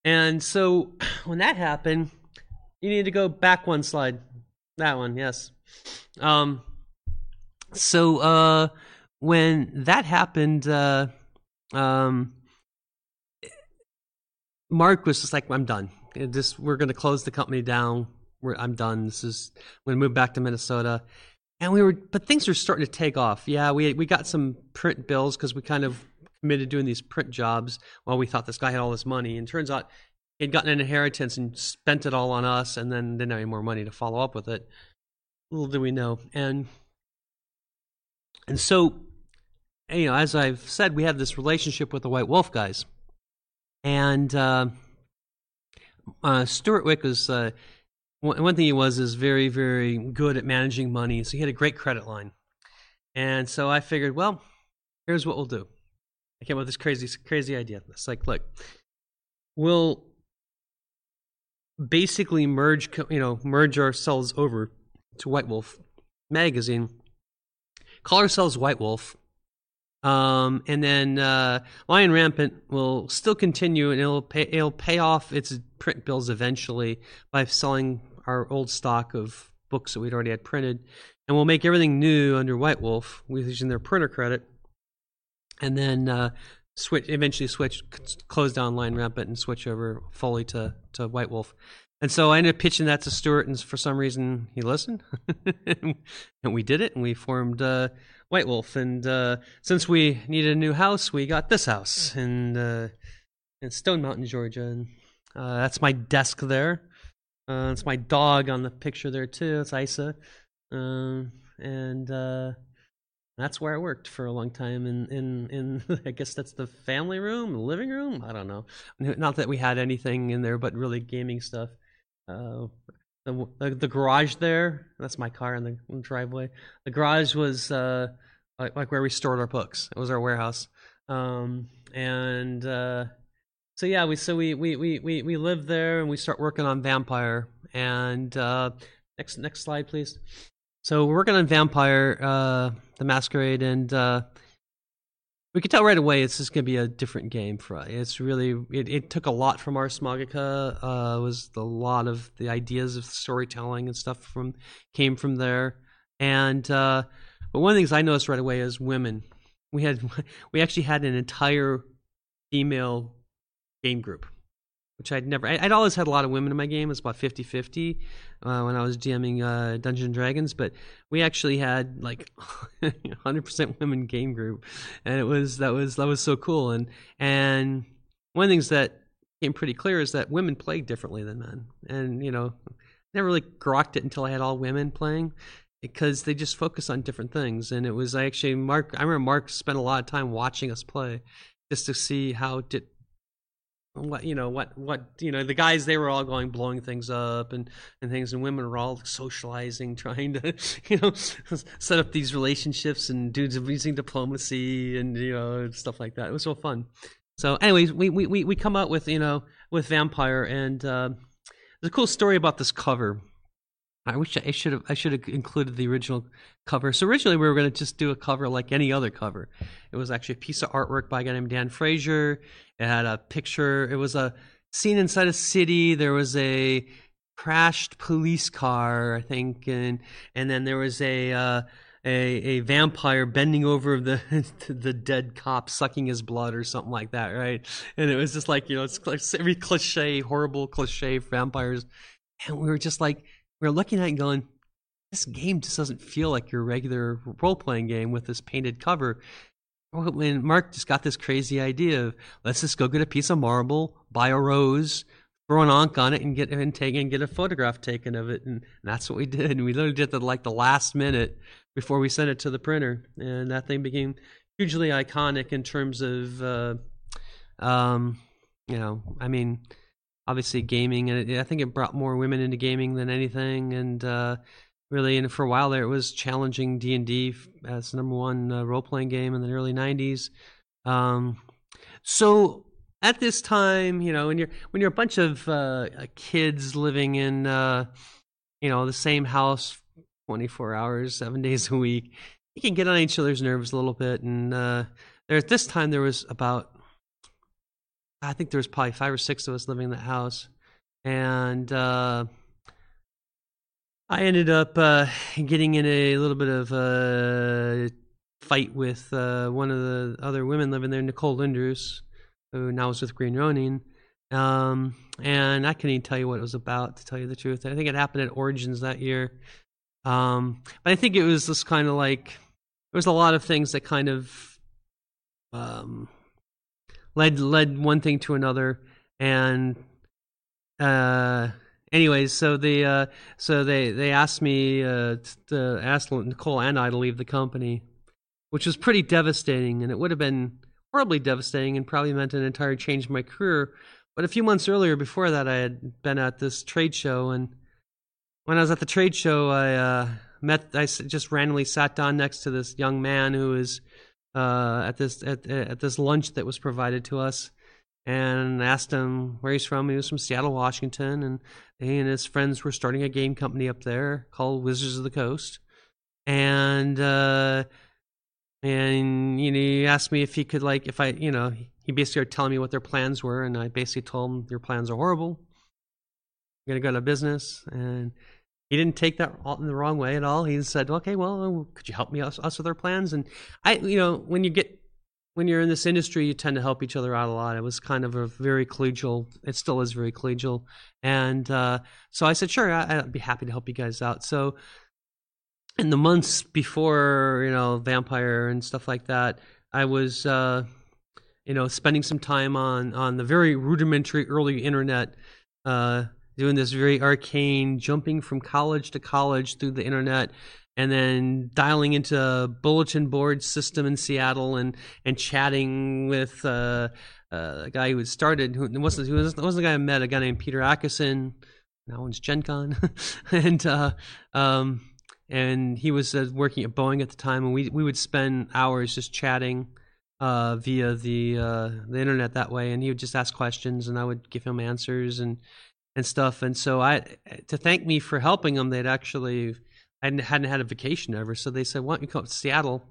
And so when that happened, you need to go back one slide. That one, yes. So when that happened, Mark was just like, I'm done. We're going to close the company down. I'm done. I'm going to move back to Minnesota. And but things were starting to take off. Yeah, we got some print bills because we kind of committed doing these print jobs while we thought this guy had all this money. And turns out he'd gotten an inheritance and spent it all on us and then didn't have any more money to follow up with it. Little do we know. And so, you know, as I've said, we have this relationship with the White Wolf guys. And Stewart Wieck was... One thing he was is very, very good at managing money, so he had a great credit line. And so I figured, well, here's what we'll do. I came up with this crazy idea. It's like, look, we'll basically merge ourselves over to White Wolf Magazine, call ourselves White Wolf, and then Lion Rampant will still continue, and it'll pay off its print bills eventually by selling our old stock of books that we'd already had printed, and we'll make everything new under White Wolf using their printer credit, and then close down Lion Rampant and switch over fully to White Wolf. And so I ended up pitching that to Stewart, and for some reason he listened, and we did it, and we formed White Wolf. And since we needed a new house, we got this house in Stone Mountain, Georgia. And that's my desk there. It's my dog on the picture there too. It's Isa, and that's where I worked for a long time. In I guess that's the family room, the living room. I don't know. Not that we had anything in there, but really gaming stuff. The garage there, that's my car in the driveway. The garage was like where we stored our books. It was our warehouse. So yeah, we lived there, and we start working on Vampire. And next slide, please. So we're working on Vampire, the Masquerade, and we could tell right away it's just going to be a different game for us. It's really, it took a lot from Ars Magica. It was a lot of the ideas of storytelling and stuff came from there. And but one of the things I noticed right away is women. We actually had an entire female game group, which I'd always had a lot of women in my game. It was about 50-50 when I was DMing Dungeons and Dragons, but we actually had like 100% women game group, and that was so cool. And one of the things that came pretty clear is that women play differently than men, and never really grokked it until I had all women playing, because they just focus on different things. And it was actually Mark. I remember Mark spent a lot of time watching us play just to see how did. The guys, they were all blowing things up and things, and women were all socializing, trying to, set up these relationships, and dudes using diplomacy and, stuff like that. It was so fun. So anyways, we come out with Vampire, and there's a cool story about this cover. I wish I should have included the original cover. So originally we were going to just do a cover like any other cover. It was actually a piece of artwork by a guy named Dan Fraser. It had a picture. It was a scene inside a city. There was a crashed police car, I think, and then there was a vampire bending over the dead cop, sucking his blood or something like that, right? And it was just like, it's like every cliche, horrible cliche vampires, and we were just like. We're looking at it and going, this game just doesn't feel like your regular role-playing game with this painted cover. And Mark just got this crazy idea of, let's just go get a piece of marble, buy a rose, throw an ankh on it, and get a photograph taken of it. And that's what we did. And we literally did that like the last minute before we sent it to the printer. And that thing became hugely iconic in terms of, you know, I mean, obviously gaming, and I think it brought more women into gaming than anything. And really, and for a while there, it was challenging D&D as the number one role-playing game in the early 90s. So at this time, you know, when you're a bunch of kids living in, you know, the same house 24 hours, 7 days a week, you can get on each other's nerves a little bit. And there at this time, there was about, I think there was probably 5 or 6 of us living in that house. And I ended up getting in a little bit of a fight with one of the other women living there, Nicole Linders, who now is with Green Ronin. And I couldn't even tell you what it was about, to tell you the truth. I think it happened at Origins that year. But I think it was this kind of like, there was a lot of things that kind of led one thing to another. And anyways, so they asked me to ask Nicole and I to leave the company, which was pretty devastating, and it would have been horribly devastating and probably meant an entire change in my career. But a few months earlier, before that, I had been at this trade show, and when I was at the trade show, I just randomly sat down next to this young man who was at this lunch that was provided to us, and asked him where he's from. He was from Seattle, Washington, and he and his friends were starting a game company up there called Wizards of the Coast. And you know, he asked me if he could, like, if I, you know, he basically started telling me what their plans were, and I basically told him, your plans are horrible. You're going to go out of business. And he didn't take that in the wrong way at all. He said, okay, well, could you help me us with our plans? And I, you know, when you're in this industry, you tend to help each other out a lot. It was kind of a very collegial, it still is very collegial. And so I said, sure, I'd be happy to help you guys out. So in the months before, you know, Vampire and stuff like that, I was, you know, spending some time on the very rudimentary early internet, doing this very arcane jumping from college to college through the internet, and then dialing into a bulletin board system in Seattle and chatting with a guy who had started, who wasn't the guy I met, a guy named Peter Ackison, now owns Gen Con, and he was working at Boeing at the time, and we would spend hours just chatting via the internet that way. And he would just ask questions, and I would give him answers and stuff. And so to thank me for helping him, I hadn't had a vacation ever, so they said, "Why don't you come to Seattle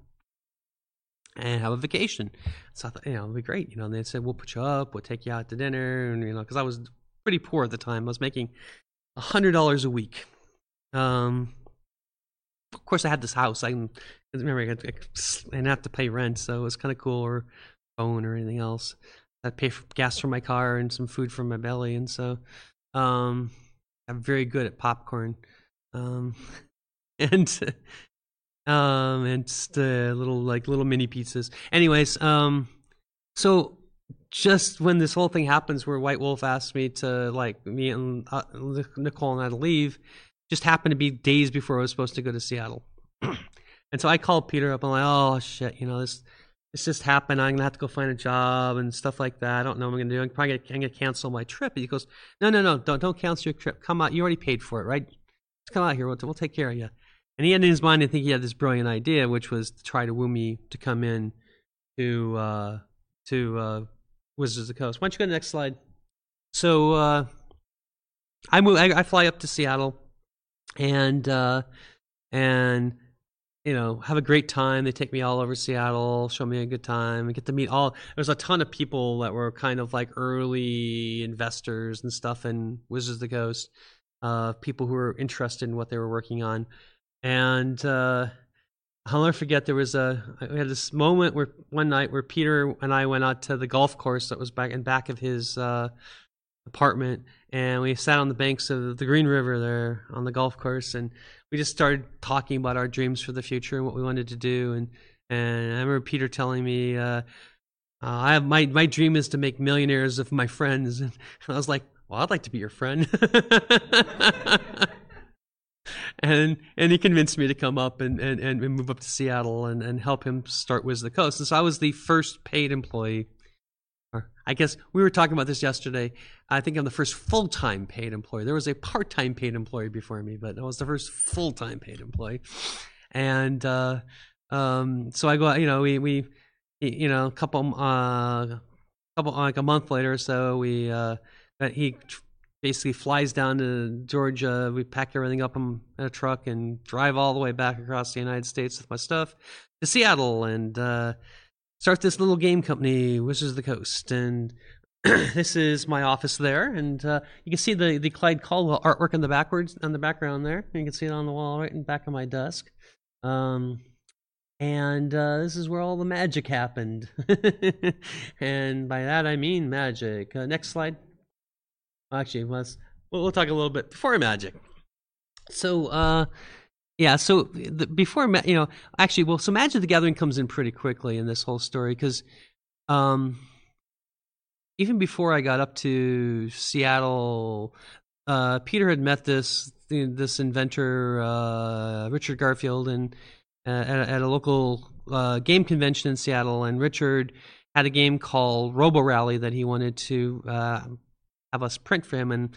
and have a vacation?" So I thought, you know, it'd be great. You know, and they said, "We'll put you up. We'll take you out to dinner," and you know, because I was pretty poor at the time, I was making $100 a week. Of course, I had this house. I didn't have to pay rent, so it was kind of cool, or phone or anything else. I'd pay for gas for my car and some food for my belly, and so I'm very good at popcorn, and little mini pizzas. Anyways, so just when this whole thing happens, where White Wolf asked me to, like, me and Nicole and I to leave, just happened to be days before I was supposed to go to Seattle. And so I called Peter up. I'm like, oh, shit, you know, this just happened. I'm going to have to go find a job and stuff like that. I don't know what I'm going to do. I'm going to cancel my trip. And he goes, no, don't cancel your trip. Come out. You already paid for it, right? Just come out here. We'll take care of you. And he had in his mind, I think he had this brilliant idea, which was to try to woo me to come in to Wizards of the Coast. Why don't you go to the next slide? So I fly up to Seattle. And you know, have a great time. They take me all over Seattle, show me a good time. I get to meet there's a ton of people that were kind of like early investors and stuff in Wizards of the Coast, people who were interested in what they were working on. And I'll never forget, we had this moment where one night where Peter and I went out to the golf course that was back of his apartment, and we sat on the banks of the Green River there on the golf course, and we just started talking about our dreams for the future and what we wanted to do. And I remember Peter telling me, "I have my dream is to make millionaires of my friends," and I was like, "Well, I'd like to be your friend." And he convinced me to come up and move up to Seattle and help him start Wizards of the Coast. And so I was the first paid employee. I guess we were talking about this yesterday. I think I'm the first full-time paid employee. There was a part-time paid employee before me, but I was the first full-time paid employee. And so I go, you know, we you know, like a month later or so, he basically flies down to Georgia. We pack everything up in a truck and drive all the way back across the United States with my stuff to Seattle and start this little game company, Wizards of the Coast. And this is my office there. And you can see the Clyde Caldwell artwork in the background there. You can see it on the wall right in the back of my desk. And this is where all the magic happened. And by that, I mean magic. Next slide. Actually, we'll talk a little bit before magic. So, yeah, so before, you know, actually, well, so Magic the Gathering comes in pretty quickly in this whole story because even before I got up to Seattle, Peter had met this inventor, Richard Garfield, at a local game convention in Seattle, and Richard had a game called Robo Rally that he wanted to have us print for him, and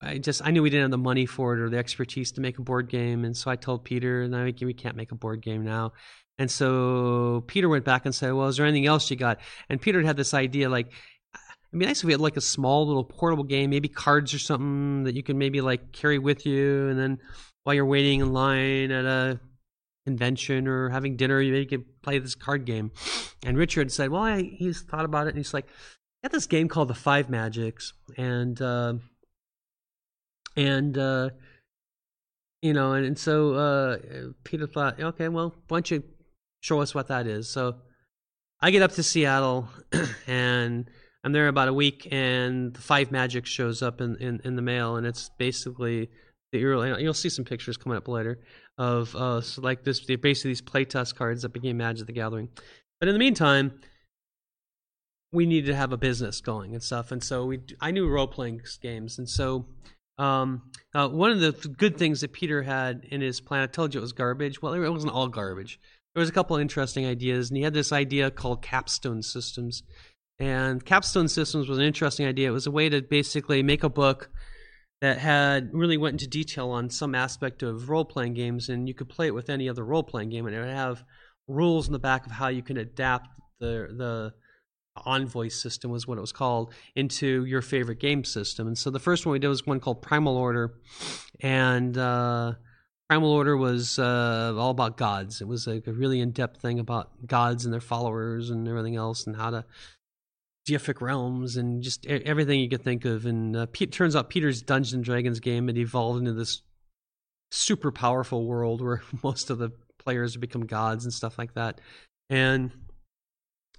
I knew we didn't have the money for it or the expertise to make a board game, and so I told Peter, and we can't make a board game now. And so Peter went back and said, well, is there anything else you got? And Peter had this idea, like, it'd be nice if we had like a small little portable game, maybe cards or something that you can maybe like carry with you, and then while you're waiting in line at a convention or having dinner, you maybe could play this card game. And Richard said, well, he's thought about it, and he's like, I got this game called The Five Magics, and you know, and so Peter thought, okay, well, why don't you show us what that is? So I get up to Seattle, and I'm there about a week, and The Five Magics shows up in the mail, and it's basically the Erwell. You'll see some pictures coming up later of so like this, basically these playtest cards that became Magic the Gathering. But in the meantime, we needed to have a business going and stuff, and so I knew role playing games, and so. One of the good things that Peter had in his plan, I told you it was garbage. Well, it wasn't all garbage. There was a couple of interesting ideas, and he had this idea called Capstone Systems. And Capstone Systems was an interesting idea. It was a way to basically make a book that had really went into detail on some aspect of role-playing games, and you could play it with any other role-playing game, and it would have rules in the back of how you can adapt the Envoy system, was what it was called, into your favorite game system. And so the first one we did was one called Primal Order, and Primal Order was all about gods. It was a really in-depth thing about gods and their followers and everything else, and how to deific realms and just everything you could think of. And it turns out Peter's Dungeons and Dragons game had evolved into this super powerful world where most of the players become gods and stuff like that. And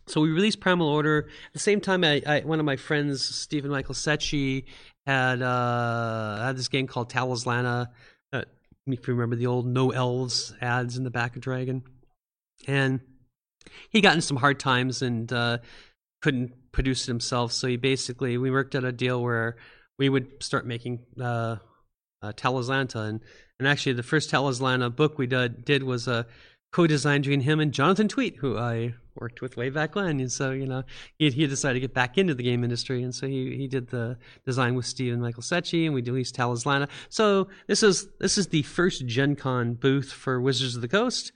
so we released Primal Order. At the same time, one of my friends, Stephen Michael Secchi, had this game called Talos Lana. If you remember the old No Elves ads in the back of Dragon. And he got in some hard times and couldn't produce it himself. So we worked out a deal where we would start making Talos Lana. And actually, the first Talos Lana book we did was a co-designed between him and Jonathan Tweet, who I worked with way back when. And so, you know, he decided to get back into the game industry, and so he did the design with Steven Michael Secchi, and we released Talos Lana. So this is the first Gen Con booth for Wizards of the Coast.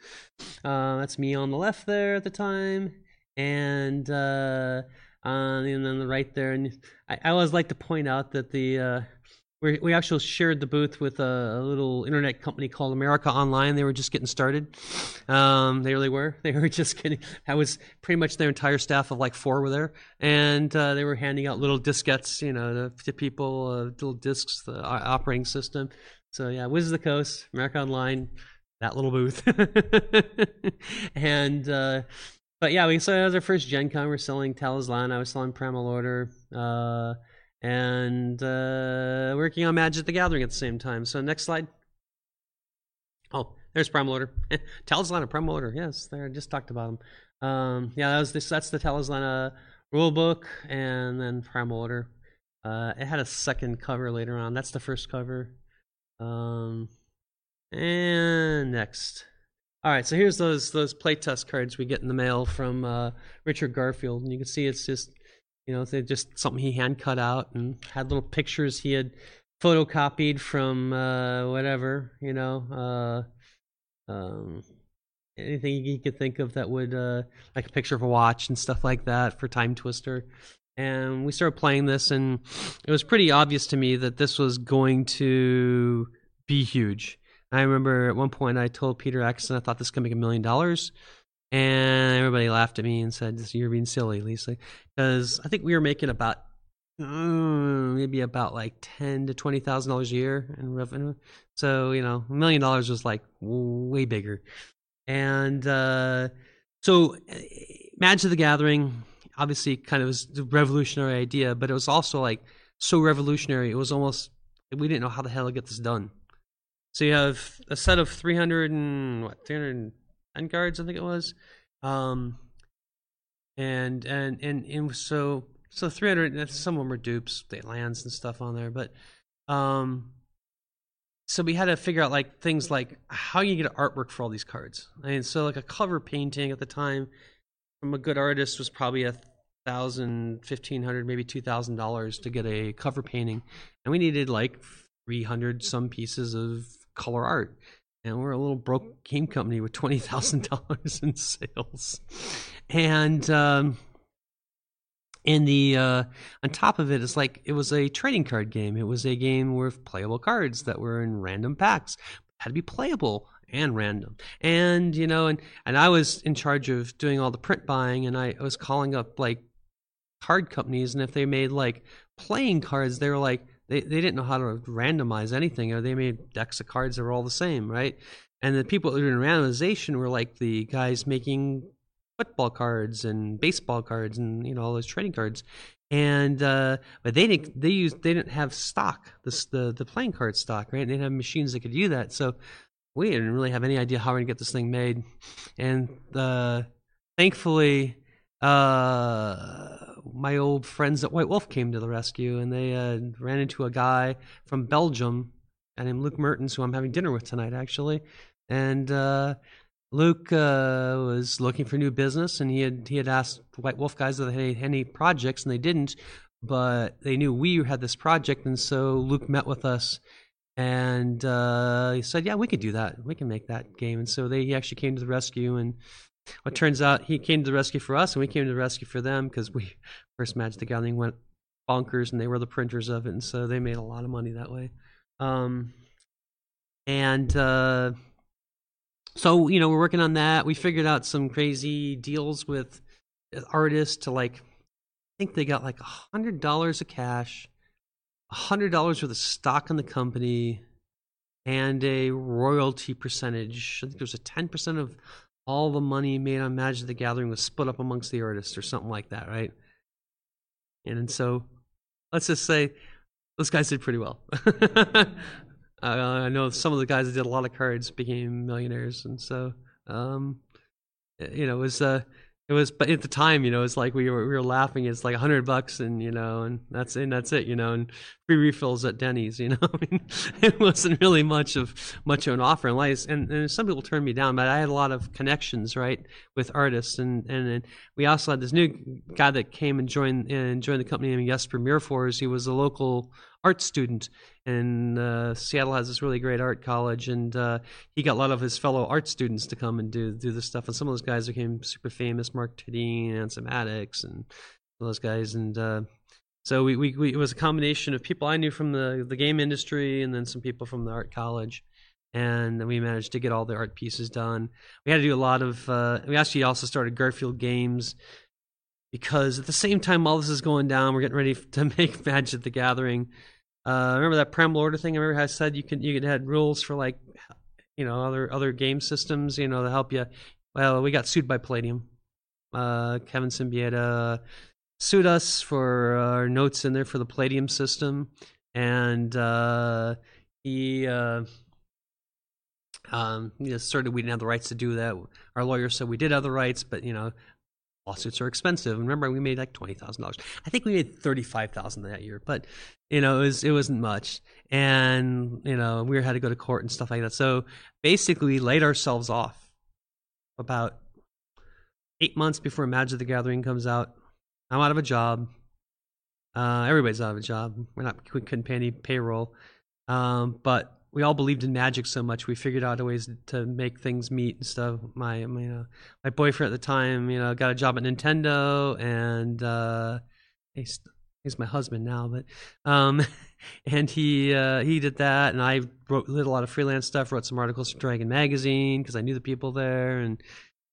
That's me on the left there at the time, and on the right there. And I always like to point out that we actually shared the booth with a little internet company called America Online. They were just getting started. They really were. They were just kidding. That was pretty much their entire staff of like four were there. And they were handing out little diskettes, you know, to people, little discs, the operating system. So yeah, Wizards of the Coast, America Online, that little booth. And, but yeah, so that was our first Gen Con. We're selling Talos Lana. I was selling Primal Order. And working on Magic the Gathering at the same time. So next slide. Oh, there's Primal Order. Talos Lana, Primal Order. Yes, there. I just talked about them. Yeah, that's the Talos Lana rulebook, and then Primal Order. It had a second cover later on. That's the first cover. And next. All right, so here's those playtest cards we get in the mail from Richard Garfield, and you can see it's just, you know, they're just something he hand cut out and had little pictures he had photocopied from whatever, you know, anything you could think of that would like a picture of a watch and stuff like that for Time Twister. And we started playing this, and it was pretty obvious to me that this was going to be huge. I remember at one point I told Peter Axon I thought this could make $1 million, and everybody laughed at me and said, "You're being silly, Lisa," because I think we were making about maybe about like $10,000 to $20,000 a year in revenue. So you know, $1 million was like way bigger. And so, Magic the Gathering obviously kind of was a revolutionary idea, but it was also like so revolutionary it was almost we didn't know how the hell to get this done. So you have a set of 310 cards, I think it was, and so 300. Some of them were dupes, they had lands and stuff on there, but so we had to figure out like things like how you get artwork for all these cards. I mean, so like a cover painting at the time from a good artist was probably $1,000, $1,500, maybe $2,000 to get a cover painting, and we needed like 300 some pieces of color art, and we're a little broke game company with $20,000 in sales. And in the on top of it, it's like it was a trading card game. It was a game with playable cards that were in random packs, had to be playable and random. And you know, and I was in charge of doing all the print buying, and I was calling up like card companies, and if they made like playing cards, they were like. They didn't know how to randomize anything, or they made decks of cards that were all the same, right? And the people that were doing randomization were like the guys making football cards and baseball cards and you know all those trading cards, and but they didn't have stock, the playing card stock, right? And they didn't have machines that could do that, so we didn't really have any idea how we're gonna get this thing made. And thankfully. My old friends at White Wolf came to the rescue, and they ran into a guy from Belgium named Luke Mertens, who I'm having dinner with tonight, actually. And Luke was looking for new business, and he had asked White Wolf guys if they had any projects, and they didn't, but they knew we had this project, and so Luke met with us, and he said, yeah, we could do that. We can make that game. And so he actually came to the rescue, and well, it turns out he came to the rescue for us, and we came to the rescue for them, because we first Magic the Gathering went bonkers, and they were the printers of it, and so they made a lot of money that way. So you know, we're working on that. We figured out some crazy deals with artists to like, I think they got like $100 of cash, $100 worth of stock in the company, and a royalty percentage. I think there was a 10% of all the money made on Magic the Gathering was split up amongst the artists or something like that, right? And so, let's just say, those guys did pretty well. I know some of the guys that did a lot of cards became millionaires, and so, you know, it was. But at the time, you know, it's like we were laughing. It's like $100, and you know, and that's it, you know, and free refills at Denny's, you know. I mean, it wasn't really much of an offer, and some people turned me down. But I had a lot of connections, right, with artists, and we also had this new guy that came and joined the company named Jesper Mirfors. He was a local art student, and Seattle has this really great art college, and he got a lot of his fellow art students to come and do this stuff, and some of those guys became super famous, Mark Tadine and some addicts and those guys, and so we it was a combination of people I knew from the game industry and then some people from the art college, and then we managed to get all the art pieces done. We had to do a lot of we actually also started Garfield Games, because at the same time all this is going down, we're getting ready to make Magic the Gathering. Remember that Prem Lorda thing? Remember how I said you could had rules for like, you know, other game systems, you know, to help you. Well, we got sued by Palladium. Kevin Symbieta sued us for our notes in there for the Palladium system, and he asserted we didn't have the rights to do that. Our lawyer said we did have the rights, but you know, lawsuits are expensive. Remember, we made like $20,000. I think we made $35,000 that year, but you know, it wasn't much. And you know, we had to go to court and stuff like that. So basically, laid ourselves off about 8 months before Magic the Gathering comes out. I'm out of a job. Everybody's out of a job. We couldn't pay any payroll, but we all believed in magic so much, we figured out ways to make things meet and stuff. My boyfriend at the time, you know, got a job at Nintendo, and he's my husband now, but and he did that, and I did a lot of freelance stuff, wrote some articles for Dragon Magazine because I knew the people there, and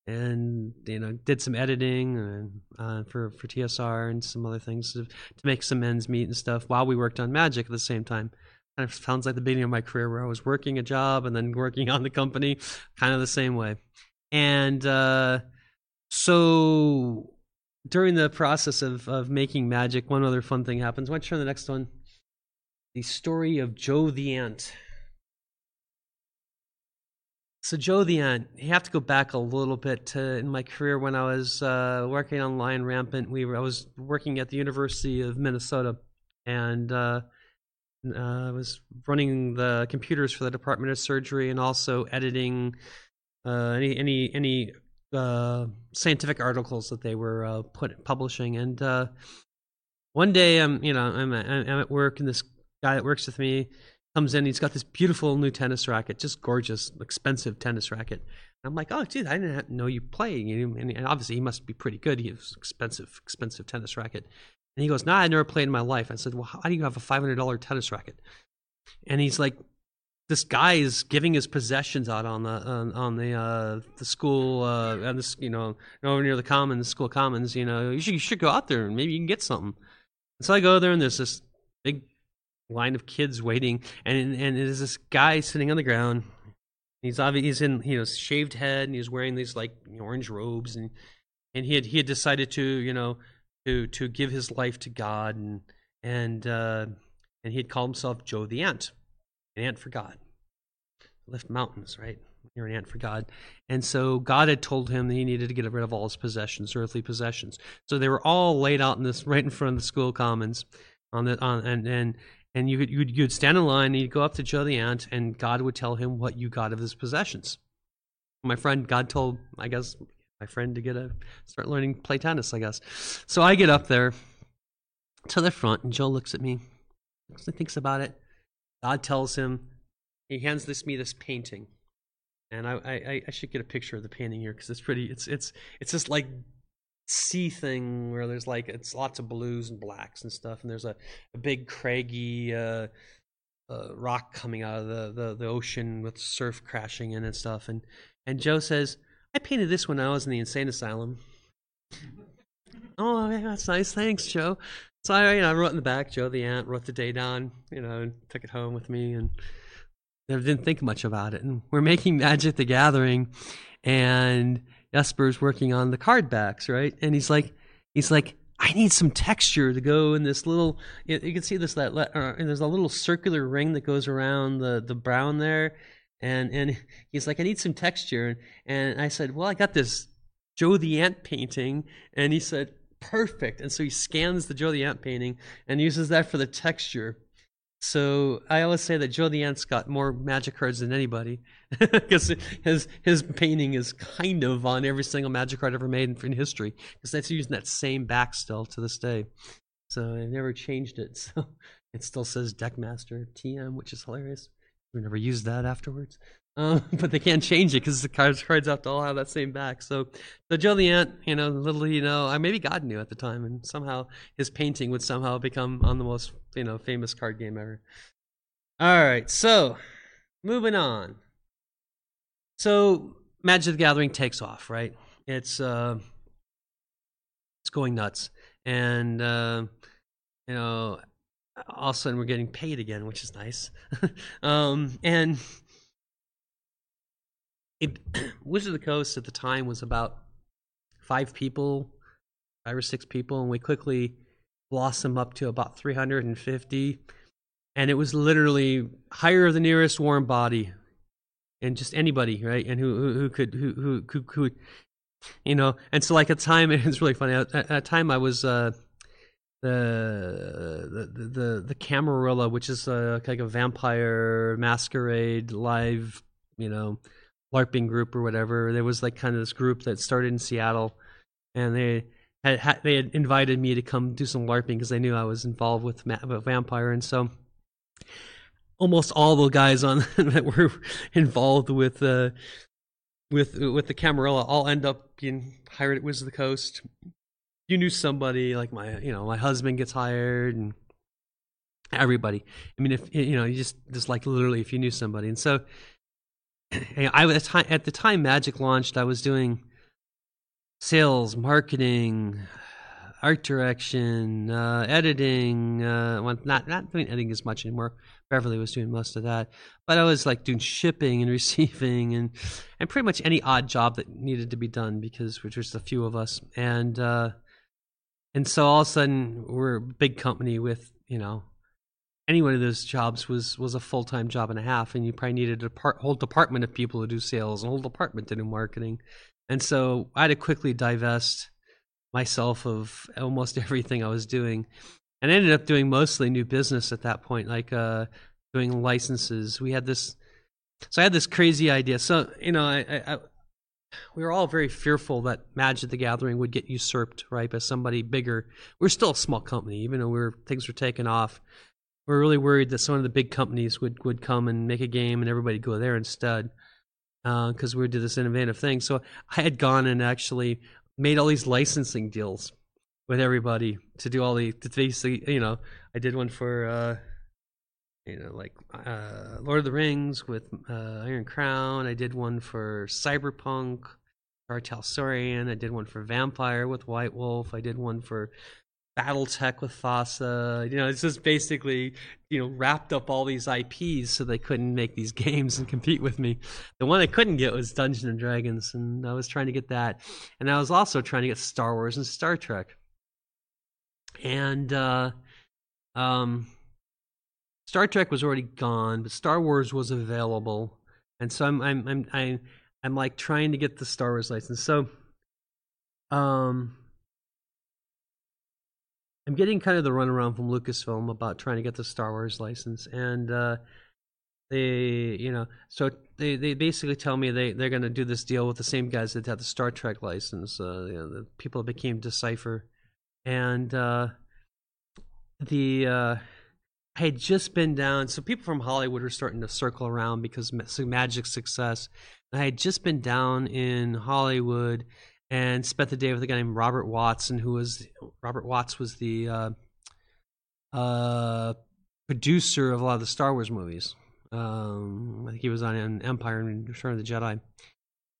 you know, did some editing and for TSR and some other things to make some ends meet and stuff while we worked on Magic at the same time. Kind of sounds like the beginning of my career, where I was working a job and then working on the company, kind of the same way. And so during the process of making Magic, one other fun thing happens. Why don't you turn to the next one? The story of Joe the Ant. So Joe the Ant, you have to go back a little bit to in my career when I was working on Lion Rampant. I was working at the University of Minnesota, and I was running the computers for the Department of Surgery, and also editing any scientific articles that they were publishing. And one day, I'm at work, and this guy that works with me comes in. He's got this beautiful new tennis racket, just gorgeous, expensive tennis racket. And I'm like, oh, dude, I didn't know you played. And obviously, he must be pretty good. He has expensive tennis racket. And he goes, nah, I never played in my life. I said, well, how do you have a $500 tennis racket? And he's like, this guy is giving his possessions out on the school, on this, you know, over near the school commons. You know, you should go out there and maybe you can get something. And so I go there, and there's this big line of kids waiting, and there's this guy sitting on the ground. He's in, you know, shaved head, and he's wearing these like orange robes, and he had decided to, you know, to give his life to God, and he'd call himself Joe the Ant, an ant for God. Lift mountains, right? You're an ant for God. And so God had told him that he needed to get rid of all his possessions, earthly possessions. So they were all laid out in this right in front of the school commons, and you'd stand in line, and you'd go up to Joe the Ant, and God would tell him what you got of his possessions. My friend, God told, I guess, my friend to start learning play tennis, I guess. So I get up there to the front, and Joe looks at me, thinks about it. God tells him, he hands me this painting, and I should get a picture of the painting here because it's pretty. It's this like sea thing where there's like it's lots of blues and blacks and stuff, and there's a big craggy rock coming out of the ocean with surf crashing in and stuff, and Joe says, I painted this when I was in the insane asylum. Oh, yeah, that's nice. Thanks, Joe. So I wrote in the back, Joe the Ant, wrote the day down, you know, and took it home with me, and never didn't think much about it. And we're making Magic the Gathering, and Jesper's working on the card backs, right? And he's like, I need some texture to go in this little. You can see this and there's a little circular ring that goes around the brown there. And he's like, I need some texture. And I said, well, I got this Joe the Ant painting. And he said, perfect. And so he scans the Joe the Ant painting and uses that for the texture. So I always say that Joe the Ant's got more Magic cards than anybody because his painting is kind of on every single Magic card ever made in history, because that's using that same back still to this day. So I've never changed it. So it still says Deckmaster TM, which is hilarious. We never used that afterwards, but they can't change it because the cards have to all have that same back. So, Joe the Ant, you know, little you know, maybe God knew at the time, and somehow his painting would somehow become on the most, you know, famous card game ever. All right, so moving on. So, Magic the Gathering takes off, right? It's going nuts, and you know. All of a sudden, we're getting paid again, which is nice. And Wizards of the Coast at the time was about five or six people, and we quickly blossomed up to about 350. And it was literally hire the nearest warm body, and just anybody, right? And who could You know, and so like at time, it's really funny. At time, I was the Camarilla, which is like a vampire masquerade live, you know, LARPing group or whatever. There was like kind of this group that started in Seattle, and they had invited me to come do some LARPing because they knew I was involved with vampire, and so almost all the guys on that were involved with the Camarilla all end up being hired at Wizards of the Coast. You knew somebody, like my husband gets hired, and everybody. I mean, if you know, you just like literally if you knew somebody. And so at the time Magic launched, I was doing sales, marketing, art direction, editing. Well, not doing editing as much anymore. Beverly was doing most of that, but I was like doing shipping and receiving and pretty much any odd job that needed to be done because we're just a few of us. And so all of a sudden we're a big company with, you know, any one of those jobs was a full-time job and a half, and you probably needed a whole department of people to do sales and a whole department to do marketing. And so I had to quickly divest myself of almost everything I was doing. And I ended up doing mostly new business at that point, like doing licenses. I had this crazy idea. So, you know, we were all very fearful that Magic the Gathering would get usurped, right, by somebody bigger. We're still a small company, even though things were taking off. We were really worried that some of the big companies would come and make a game and everybody would go there instead, because we would do this innovative thing. So I had gone and actually made all these licensing deals with everybody to do all the basically, you know, I did one for Lord of the Rings with Iron Crown. I did one for Cyberpunk, Dar Talsorian. I did one for Vampire with White Wolf. I did one for BattleTech with FASA. You know, it's just basically, you know, wrapped up all these IPs so they couldn't make these games and compete with me. The one I couldn't get was Dungeons and Dragons, and I was trying to get that, and I was also trying to get Star Wars and Star Trek. And Star Trek was already gone, but Star Wars was available, and so I'm like trying to get the Star Wars license. So I'm getting kind of the runaround from Lucasfilm about trying to get the Star Wars license, and they basically tell me they're going to do this deal with the same guys that had the Star Trek license, the people that became Decipher. And I had just been down, so people from Hollywood were starting to circle around because Magic's success. And I had just been down in Hollywood and spent the day with a guy named Robert Watson, who was the producer of a lot of the Star Wars movies. I think he was on Empire and Return of the Jedi,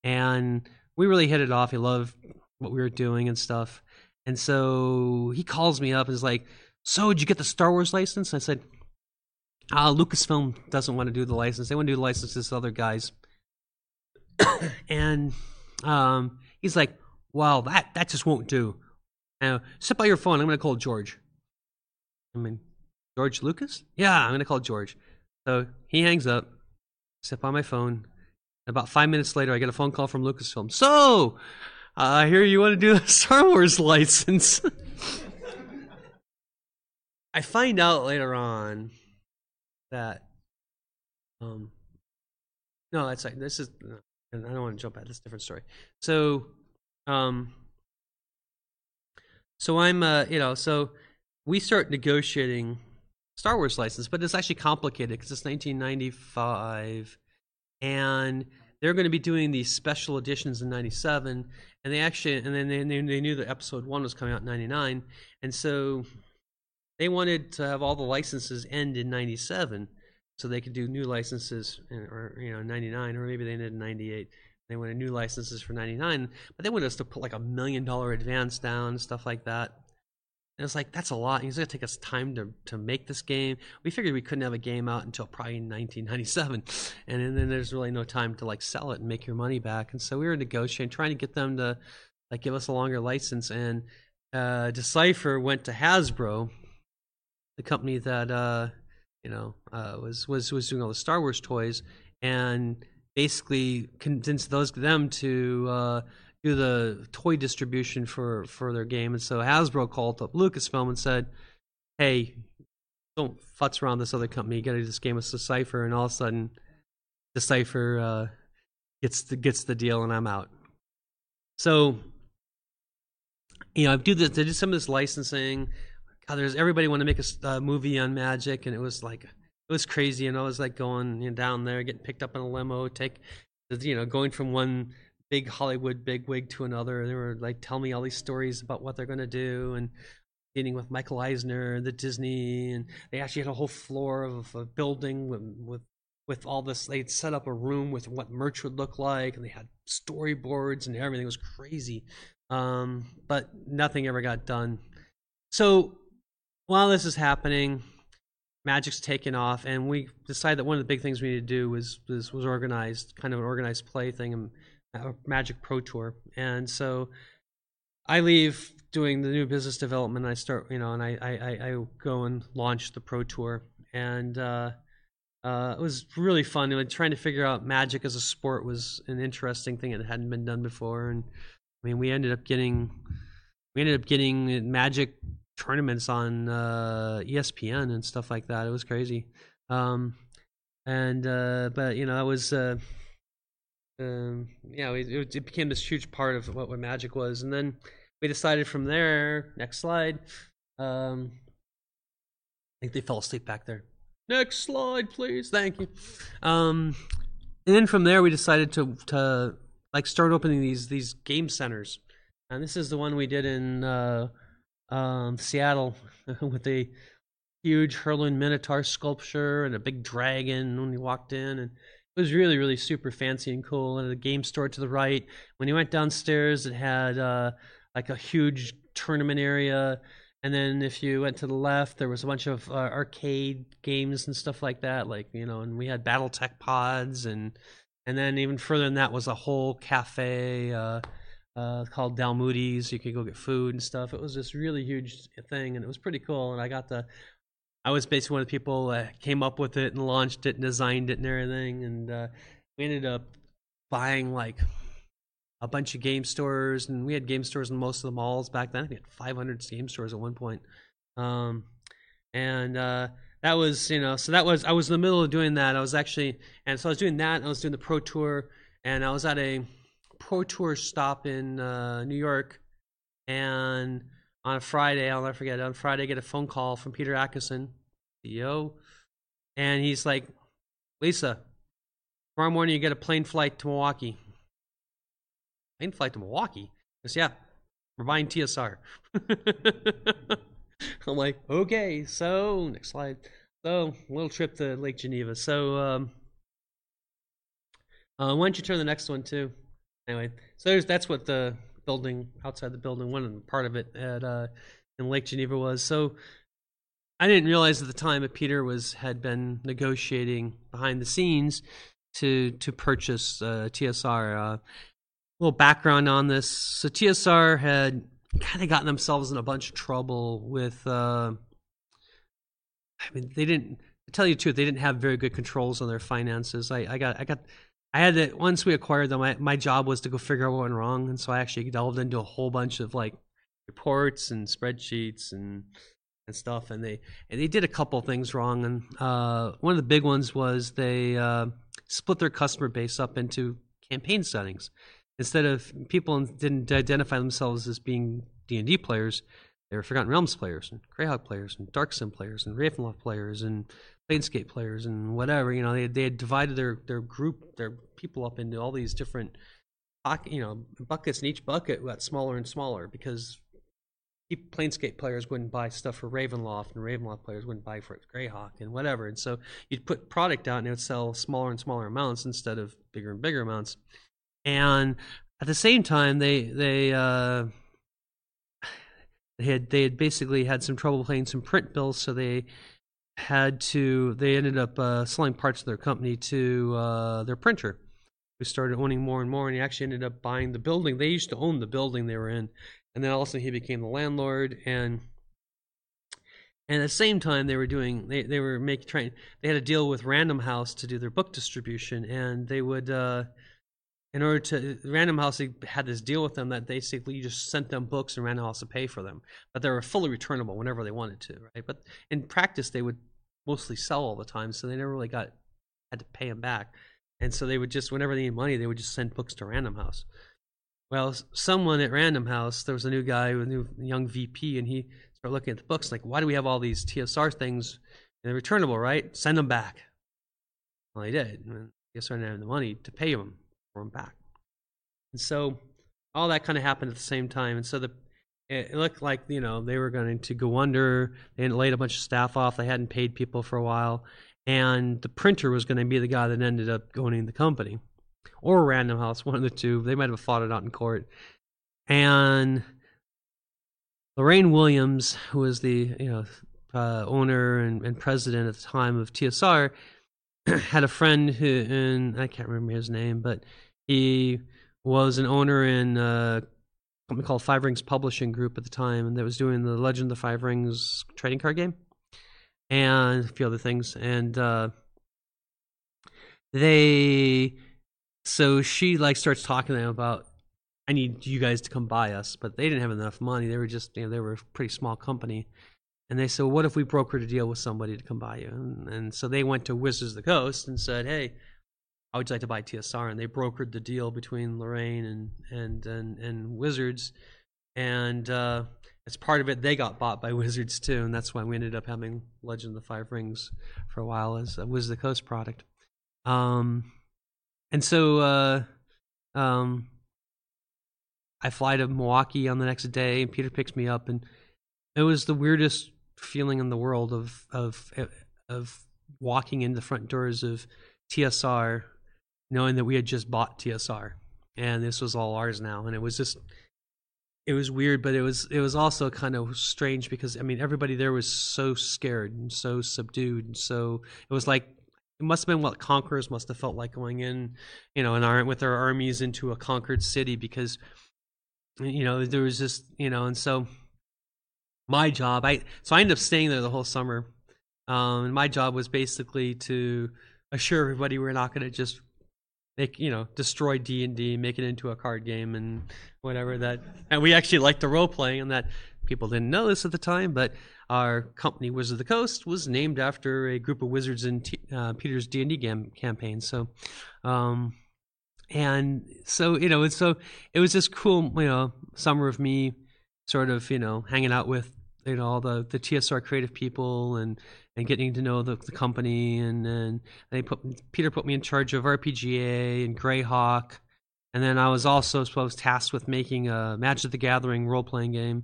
and we really hit it off. He loved what we were doing and stuff. And so he calls me up and is like, "So, did you get the Star Wars license?" And I said, Lucasfilm doesn't want to do the license. They want to do the license to this other guys. And he's like, "Wow, that just won't do. Now, sit by your phone. I'm going to call George." I mean, George Lucas? Yeah, I'm going to call George. So he hangs up, sit by my phone. About 5 minutes later, I get a phone call from Lucasfilm. "So, I hear you want to do a Star Wars license." I find out later on that, no, that's like, this is, and I don't want to jump at this, different story. So, so we start negotiating Star Wars license, but it's actually complicated because it's 1995, and they're going to be doing these special editions in 97, and they knew that episode 1 was coming out in 99, and so they wanted to have all the licenses end in 97 so they could do new licenses in 99, or maybe they ended in 98. They wanted new licenses for 99, but they wanted us to put like $1 million advance down and stuff like that. And it's like, that's a lot. It's going to take us time to make this game. We figured we couldn't have a game out until probably 1997. And then there's really no time to like sell it and make your money back. And so we were negotiating, trying to get them to like give us a longer license. And Decipher went to Hasbro, the company that was doing all the Star Wars toys, and basically convinced them to do the toy distribution for their game. And so Hasbro called up Lucasfilm and said, hey, don't futz around this other company. You got to do this game with Decipher. And all of a sudden, Decipher gets the deal, and I'm out. So, you know, I did some of this licensing. God, everybody wanted to make a movie on magic, and it was crazy. And I was like going down there, getting picked up in a limo, going from one big Hollywood bigwig to another. They were like telling me all these stories about what they're going to do, and meeting with Michael Eisner, the Disney, and they actually had a whole floor of a building with all this. They'd set up a room with what merch would look like, and they had storyboards and everything. It was crazy, but nothing ever got done. So while this is happening, Magic's taken off, and we decided that one of the big things we needed to do was organized, kind of an organized play thing, and a Magic Pro Tour. And so I leave doing the new business development. I start, and I go and launch the Pro Tour, and it was really fun. And trying to figure out Magic as a sport was an interesting thing that hadn't been done before. And I mean, we ended up getting Magic tournaments on ESPN and stuff like that. It was crazy, but that was. It became this huge part of what Magic was, and then we decided from there. Next slide. I think they fell asleep back there. Next slide, please. Thank you. And then from there, we decided to start opening these game centers, and this is the one we did in Seattle with a huge Hurling Minotaur sculpture and a big dragon when you walked in, and it was really, really super fancy and cool. And the game store to the right, when you went downstairs, it had a huge tournament area. And then if you went to the left, there was a bunch of arcade games and stuff like that. And we had BattleTech pods. And then even further than that was a whole cafe called Dalmoody's. You could go get food and stuff. It was this really huge thing, and it was pretty cool. And I was basically one of the people that came up with it and launched it and designed it and everything. And we ended up buying a bunch of game stores, and we had game stores in most of the malls back then. I think we had 500 game stores at one point. That was, I was in the middle of doing that. I was doing that, and I was doing the Pro Tour, and I was at a Pro Tour stop in New York, and on a Friday, I'll never forget, I get a phone call from Peter Atkinson, CEO, and he's like, Lisa, tomorrow morning you get a plane flight to Milwaukee. Plane flight to Milwaukee? I said, yeah, we're buying TSR. I'm like, okay, so, next slide. So, little trip to Lake Geneva. So, why don't you turn the next one, too? Anyway, so that's what the building, outside the building, one part of it in Lake Geneva was. So I didn't realize at the time that Peter had been negotiating behind the scenes to purchase TSR. A little background on this. So TSR had kind of gotten themselves in a bunch of trouble with, to tell you the truth, they didn't have very good controls on their finances. Once we acquired them, my job was to go figure out what went wrong, and so I actually delved into a whole bunch of reports and spreadsheets and stuff, and they did a couple of things wrong, and one of the big ones was they split their customer base up into campaign settings. Instead of people didn't identify themselves as being D&D players, they were Forgotten Realms players and Greyhawk players and Darksun players and Ravenloft players and Planescape players and whatever. They had divided their people up into all these different buckets, and each bucket got smaller and smaller because Planescape players wouldn't buy stuff for Ravenloft and Ravenloft players wouldn't buy for Greyhawk and whatever. And so you'd put product out and it would sell smaller and smaller amounts instead of bigger and bigger amounts. And at the same time, they had basically had some trouble paying some print bills, so they ended up selling parts of their company to their printer, who started owning more and more, and he actually ended up buying the building. They used to own the building they were in, and then also he became the landlord, and at the same time they had a deal with Random House to do their book distribution, and they would in order to, Random House had this deal with them that basically you just sent them books and Random House would pay for them, but they were fully returnable whenever they wanted to, right? But in practice, they would mostly sell all the time, so they never really had to pay them back. And so they would just, whenever they needed money, they would just send books to Random House. Well, someone at Random House, there was a new guy, a new young VP, and he started looking at the books like, why do we have all these TSR things? They're returnable, right? Send them back. Well, he did. I guess I didn't have the money to pay him for them back. And so all that kind of happened at the same time. And so it looked like, you know, they were going to go under. They had laid a bunch of staff off. They hadn't paid people for a while. And the printer was going to be the guy that ended up owning the company. Or Random House, one of the two. They might have fought it out in court. And Lorraine Williams, who was the, you know, owner and president at the time of TSR, had a friend who, and I can't remember his name, but he was an owner in a company called Five Rings Publishing Group at the time, and that was doing the Legend of the Five Rings trading card game and a few other things. And so she like starts talking to them about, I need you guys to come buy us, but they didn't have enough money. They were just, you know, they were a pretty small company. And they said, well, what if we brokered a deal with somebody to come buy you? And so they went to Wizards of the Coast and said, hey, I would like to buy TSR. And they brokered the deal between Lorraine and Wizards. And as part of it, they got bought by Wizards too. And that's why we ended up having Legend of the Five Rings for a while as a Wizards of the Coast product. And so I fly to Milwaukee on the next day, and Peter picks me up. And it was the weirdest feeling in the world of walking in the front doors of TSR, knowing that we had just bought TSR and this was all ours now. And it was weird, but it was also kind of strange because, I mean, everybody there was so scared and so subdued, and so it was like, it must have been what conquerors must have felt like going in, you know, and with their armies into a conquered city, because, you know, there was just, you know. And so my job, I ended up staying there the whole summer. And my job was basically to assure everybody we're not going to just make, you know, destroy D&D, make it into a card game and whatever that. And we actually liked the role playing, and that people didn't know this at the time, but our company Wizards of the Coast was named after a group of wizards in Peter's D&D campaign. So, and so, you know, and so it was this cool, you know, summer of me sort of, you know, hanging out with, you know, all the TSR creative people and getting to know the company, and they Peter put me in charge of RPGA and Greyhawk, and then I was also tasked with making a Magic the Gathering role playing game,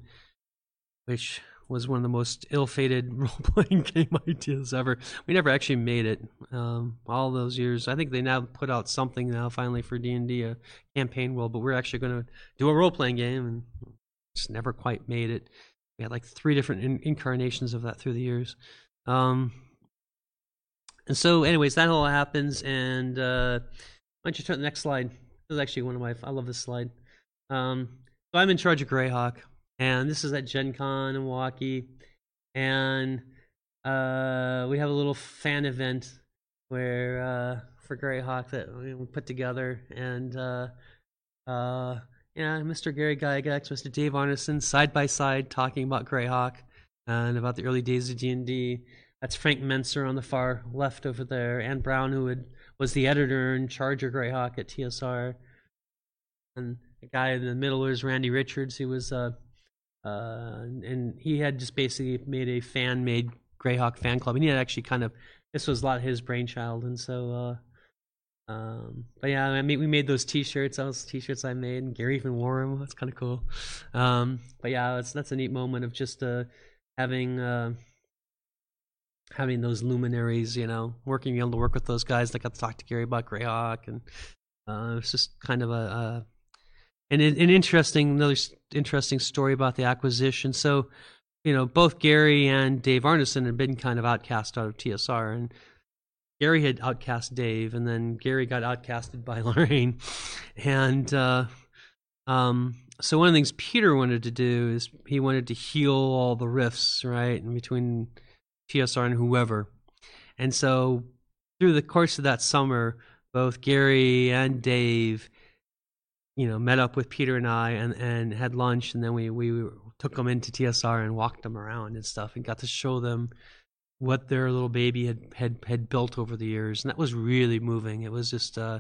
which was one of the most ill-fated role playing game ideas ever. We never actually made it all those years. I think they now put out something now finally for D&D, a campaign will, but we're actually going to do a role playing game, and just never quite made it. We had like three different incarnations of that through the years. And so anyways, that all happens. And why don't you turn to the next slide? This is actually one of my, I love this slide. So I'm in charge of Greyhawk, and this is at Gen Con in Milwaukee, and we have a little fan event where for Greyhawk that we put together, and yeah, Mr. Gary Gygax, Mr. Dave Arneson, side by side talking about Greyhawk and about the early days of D&D. That's Frank Menser on the far left over there. Ann Brown, who was the editor in charge of Greyhawk at TSR. And the guy in the middle is Randy Richards, who was, and he had just basically made a fan-made Greyhawk fan club. And he had actually kind of, this was a lot of his brainchild, and so... but yeah, I mean, we made those t-shirts. Those t-shirts I made, and Gary even wore them. That's kind of cool. But yeah, that's a neat moment of just having those luminaries, you know, being able to work with those guys that got to talk to Gary about Greyhawk, and it's just kind of another interesting story about the acquisition. So, you know, both Gary and Dave Arneson had been kind of outcast out of TSR, and Gary had outcast Dave, and then Gary got outcasted by Lorraine. And so one of the things Peter wanted to do is he wanted to heal all the rifts, right, in between TSR and whoever. And so through the course of that summer, both Gary and Dave you know, met up with Peter and I and had lunch, and then we took them into TSR and walked them around and stuff and got to show them what their little baby had built over the years. And that was really moving. It was just, I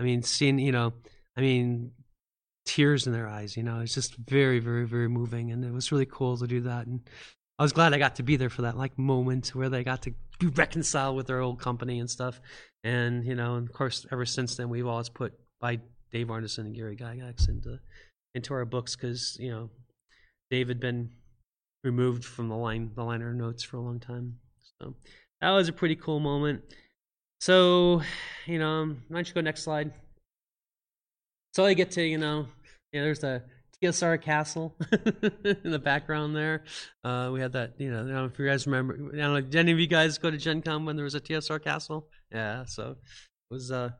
mean, seeing, you know, I mean, tears in their eyes, you know, it's just very, very, very moving. And it was really cool to do that. And I was glad I got to be there for that, like, moment where they got to be reconciled with their old company and stuff. And, you know, and of course, ever since then, we've always put by Dave Arneson and Gary Gygax into our books, because, you know, Dave had been removed from the liner notes for a long time. So that was a pretty cool moment. So, you know, why don't you go next slide? So I get to, you know there's the TSR castle in the background there. We had that, you know, I don't know if you guys remember, I don't know, did any of you guys go to Gen Con when there was a TSR castle? Yeah, so it was a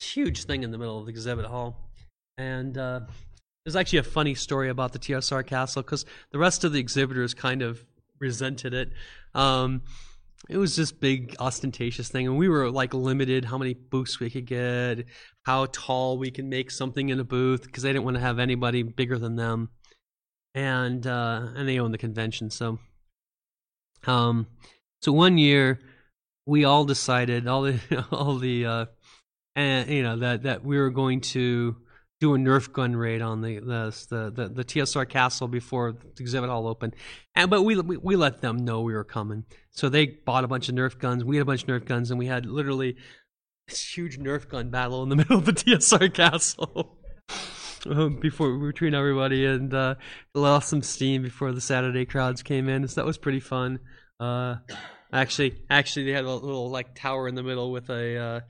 huge thing in the middle of the exhibit hall. And there's actually a funny story about the TSR castle, because the rest of the exhibitors kind of resented it. It was this big ostentatious thing, and we were like limited how many booths we could get, how tall we could make something in a booth, because they didn't want to have anybody bigger than them, and they owned the convention. So, so one year we all decided, that we were going to do a Nerf gun raid on the TSR castle before the exhibit all opened, but we let them know we were coming, so they bought a bunch of Nerf guns. We had a bunch of Nerf guns, and we had literally this huge Nerf gun battle in the middle of the TSR castle between everybody, and lost some steam before the Saturday crowds came in. So that was pretty fun. Actually, they had a little like tower in the middle with a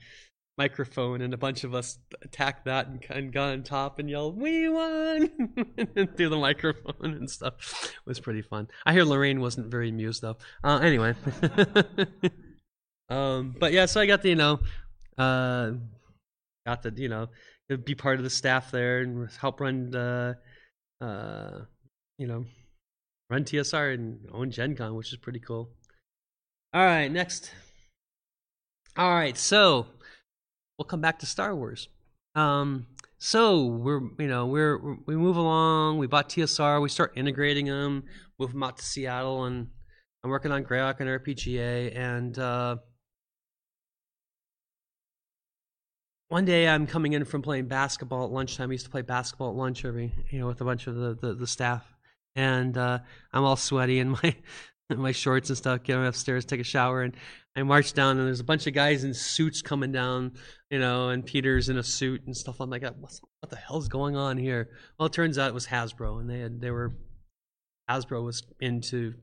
microphone, and a bunch of us attacked that and got on top and yelled, "We won!" through the microphone and stuff. It was pretty fun. I hear Lorraine wasn't very amused though. Anyway. But yeah, so I got to, be part of the staff there and help run, run TSR and own Gen Con, which is pretty cool. All right, next. All right, so we'll come back to Star Wars. So we move along. We bought TSR. We start integrating them. Move them out to Seattle, and I'm working on Greyhawk and RPGA. And one day I'm coming in from playing basketball at lunchtime. I used to play basketball at lunch with a bunch of the staff. And I'm all sweaty in my shorts and stuff. Get upstairs, take a shower, and I march down, and there's a bunch of guys in suits coming down, and Peter's in a suit and stuff. I'm like, what the hell's going on here? Well, it turns out it was Hasbro, and Hasbro was into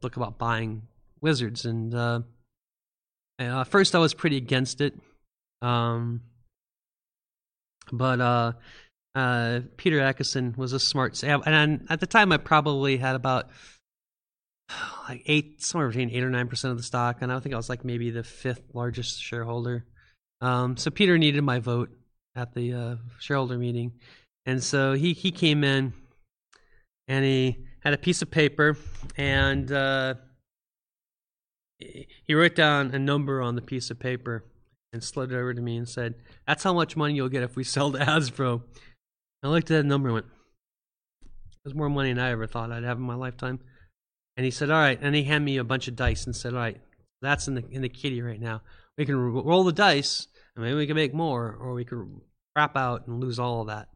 look about buying Wizards. And first I was pretty against it, but Peter Ackison was a smart, and at the time I probably had about, like somewhere between 8 or 9% of the stock, and I think I was like maybe the 5th largest shareholder. So Peter needed my vote at the shareholder meeting, and so he came in, and he had a piece of paper, and he wrote down a number on the piece of paper and slid it over to me and said, "That's how much money you'll get if we sell to Hasbro." I looked at that number and went, "There's more money than I ever thought I'd have in my lifetime." And he said, "All right," and he handed me a bunch of dice and said, "All right, that's in the kitty right now. We can roll the dice, and maybe we can make more, or we could crap out and lose all of that.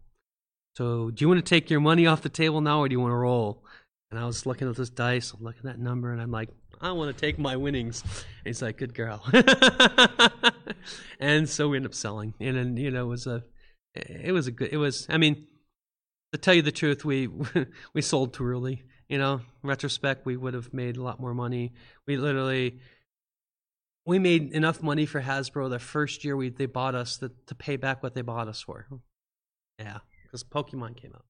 So do you want to take your money off the table now, or do you want to roll?" And I was looking at this dice, I'm looking at that number, and I'm like, I want to take my winnings. And he's like, "Good girl." And so we ended up selling. And then, to tell you the truth, we sold too early. In retrospect, we would have made a lot more money. We made enough money for Hasbro the first year they bought us to pay back what they bought us for. Yeah, because Pokemon came out.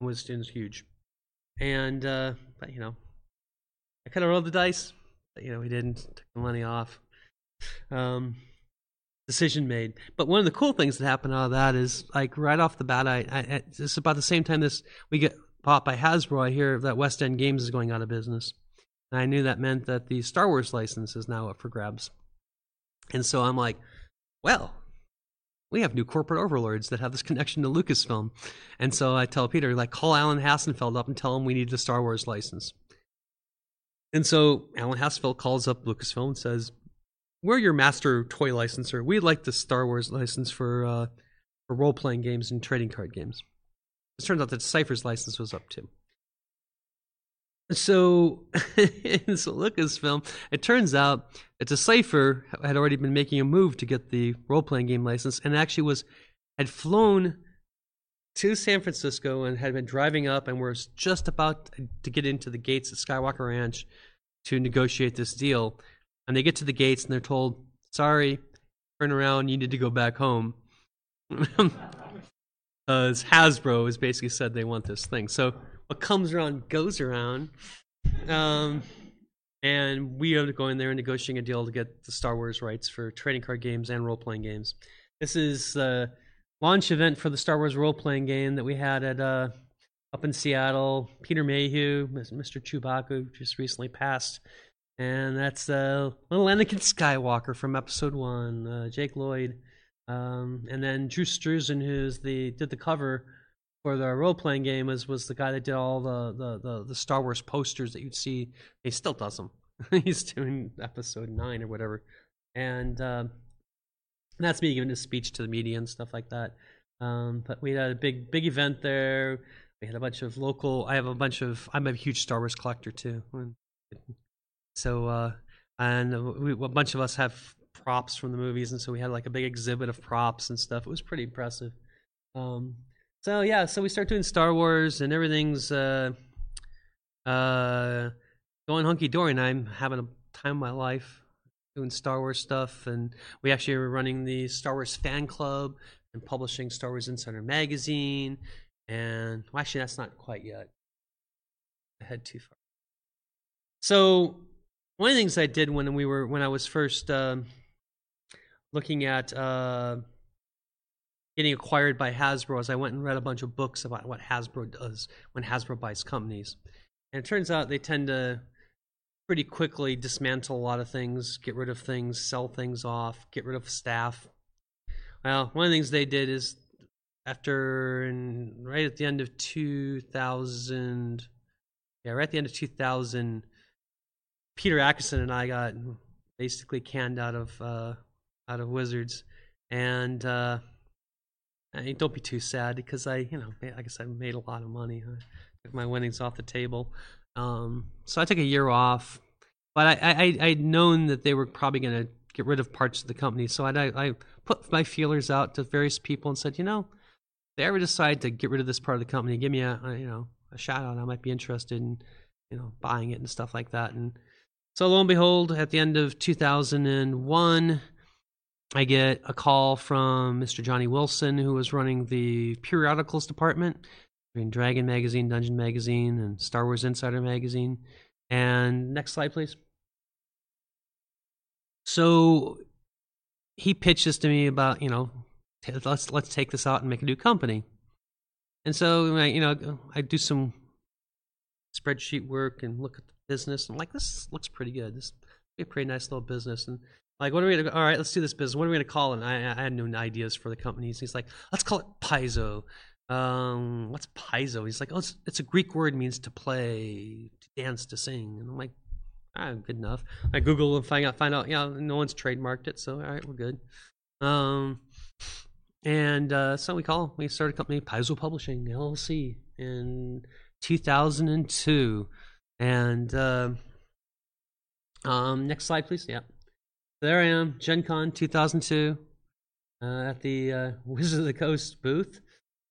It was huge. And, I could have rolled the dice, but, we didn't. Took the money off. Decision made. But one of the cool things that happened out of that is, like, right off the bat, it's about the same time we get bought by Hasbro, I hear that West End Games is going out of business. And I knew that meant that the Star Wars license is now up for grabs. And so I'm like, well, we have new corporate overlords that have this connection to Lucasfilm. And so I tell Peter, like, call Alan Hassenfeld up and tell him we need the Star Wars license. And so Alan Hassenfeld calls up Lucasfilm and says, we're your master toy licensor. We'd like the Star Wars license for role-playing games and trading card games. It turns out that Cypher's license was up too. So, so Lucasfilm, it turns out that Decipher had already been making a move to get the role-playing game license, and actually had flown to San Francisco and had been driving up, and was just about to get into the gates at Skywalker Ranch to negotiate this deal. And they get to the gates and they're told, "Sorry, turn around. You need to go back home." Hasbro has basically said they want this thing. So what comes around goes around, and we are going there and negotiating a deal to get the Star Wars rights for trading card games and role-playing games. This is the launch event for the Star Wars role-playing game that we had at up in Seattle. Peter Mayhew, Mr. Chewbacca, who just recently passed, and that's little Anakin Skywalker from Episode 1, Jake Lloyd, and then Drew Struzan, who did the cover for the role-playing game, was the guy that did all the Star Wars posters that you'd see. He still does them. He's doing Episode 9 or whatever. And that's me giving a speech to the media and stuff like that. But we had a big event there. We had a bunch of local... I'm a huge Star Wars collector, too. So, a bunch of us have props from the movies, and so we had like a big exhibit of props and stuff. It was pretty impressive. So yeah, so we start doing Star Wars and everything's going hunky-dory, and I'm having a time of my life doing Star Wars stuff. And we actually were running the Star Wars fan club and publishing Star Wars Insider magazine. And well, actually, that's not quite yet. I head too far. So one of the things I did when I was first looking at getting acquired by Hasbro, as I went and read a bunch of books about what Hasbro does when Hasbro buys companies. And it turns out they tend to pretty quickly dismantle a lot of things, get rid of things, sell things off, get rid of staff. Well, one of the things they did is right at the end of 2000, Peter Atkinson and I got basically canned out of Wizards. And don't be too sad, because I made a lot of money. I took my winnings off the table. So I took a year off. But I'd known that they were probably going to get rid of parts of the company. So I put my feelers out to various people and said, if they ever decide to get rid of this part of the company, give me a shout-out. I might be interested in buying it and stuff like that. And so lo and behold, at the end of 2001... I get a call from Mr. Johnny Wilson, who was running the periodicals department between Dragon Magazine, Dungeon Magazine, and Star Wars Insider Magazine. And next slide, please. So he pitches to me about, let's take this out and make a new company. And so, I do some spreadsheet work and look at the business. I'm like, this looks pretty good. This would be a pretty nice little business. And what are we going to do? All right, let's do this business. What are we going to call it? And I had no ideas for the companies. He's like, let's call it Paizo. What's Paizo? He's like, oh, it's a Greek word, means to play, to dance, to sing. And I'm like, all right, good enough. I Google and find out, no one's trademarked it, so all right, we're good. So we started a company, Paizo Publishing, LLC, in 2002. And next slide, please. Yeah. There I am, Gen Con 2002, at the Wizards of the Coast booth.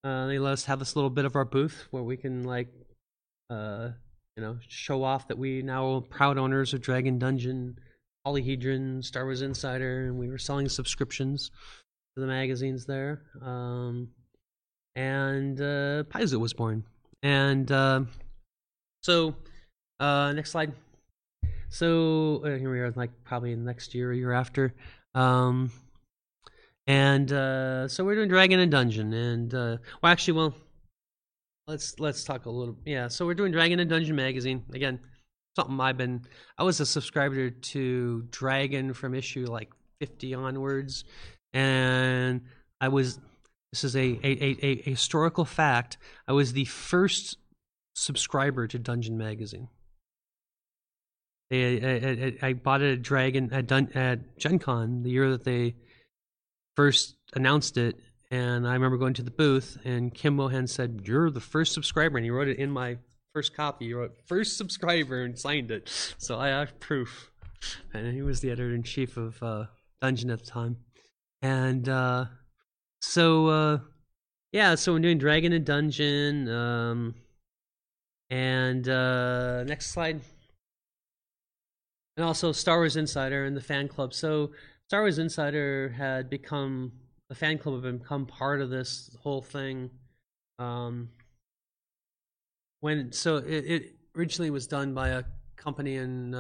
They let us have this little bit of our booth where we can, show off that we now are proud owners of Dragon Dungeon, Polyhedron, Star Wars Insider, and we were selling subscriptions to the magazines there. Paizo was born. And next slide. So here we are, probably next year or year after. So we're doing Dragon and Dungeon. And, let's talk a little. Yeah, so we're doing Dragon and Dungeon magazine. Again, something I was a subscriber to Dragon from issue 50 onwards. And I was, this is a historical fact, I was the first subscriber to Dungeon Magazine. I bought it at Dragon at Gen Con the year that they first announced it, and I remember going to the booth, and Kim Mohan said, "You're the first subscriber," and he wrote it in my first copy. He wrote "first subscriber" and signed it, so I have proof. And he was the editor in chief of Dungeon at the time, and so I'm doing Dragon and Dungeon, next slide. And also Star Wars Insider and the fan club. So Star Wars Insider had become, the fan club had become part of this whole thing. It originally was done by a company in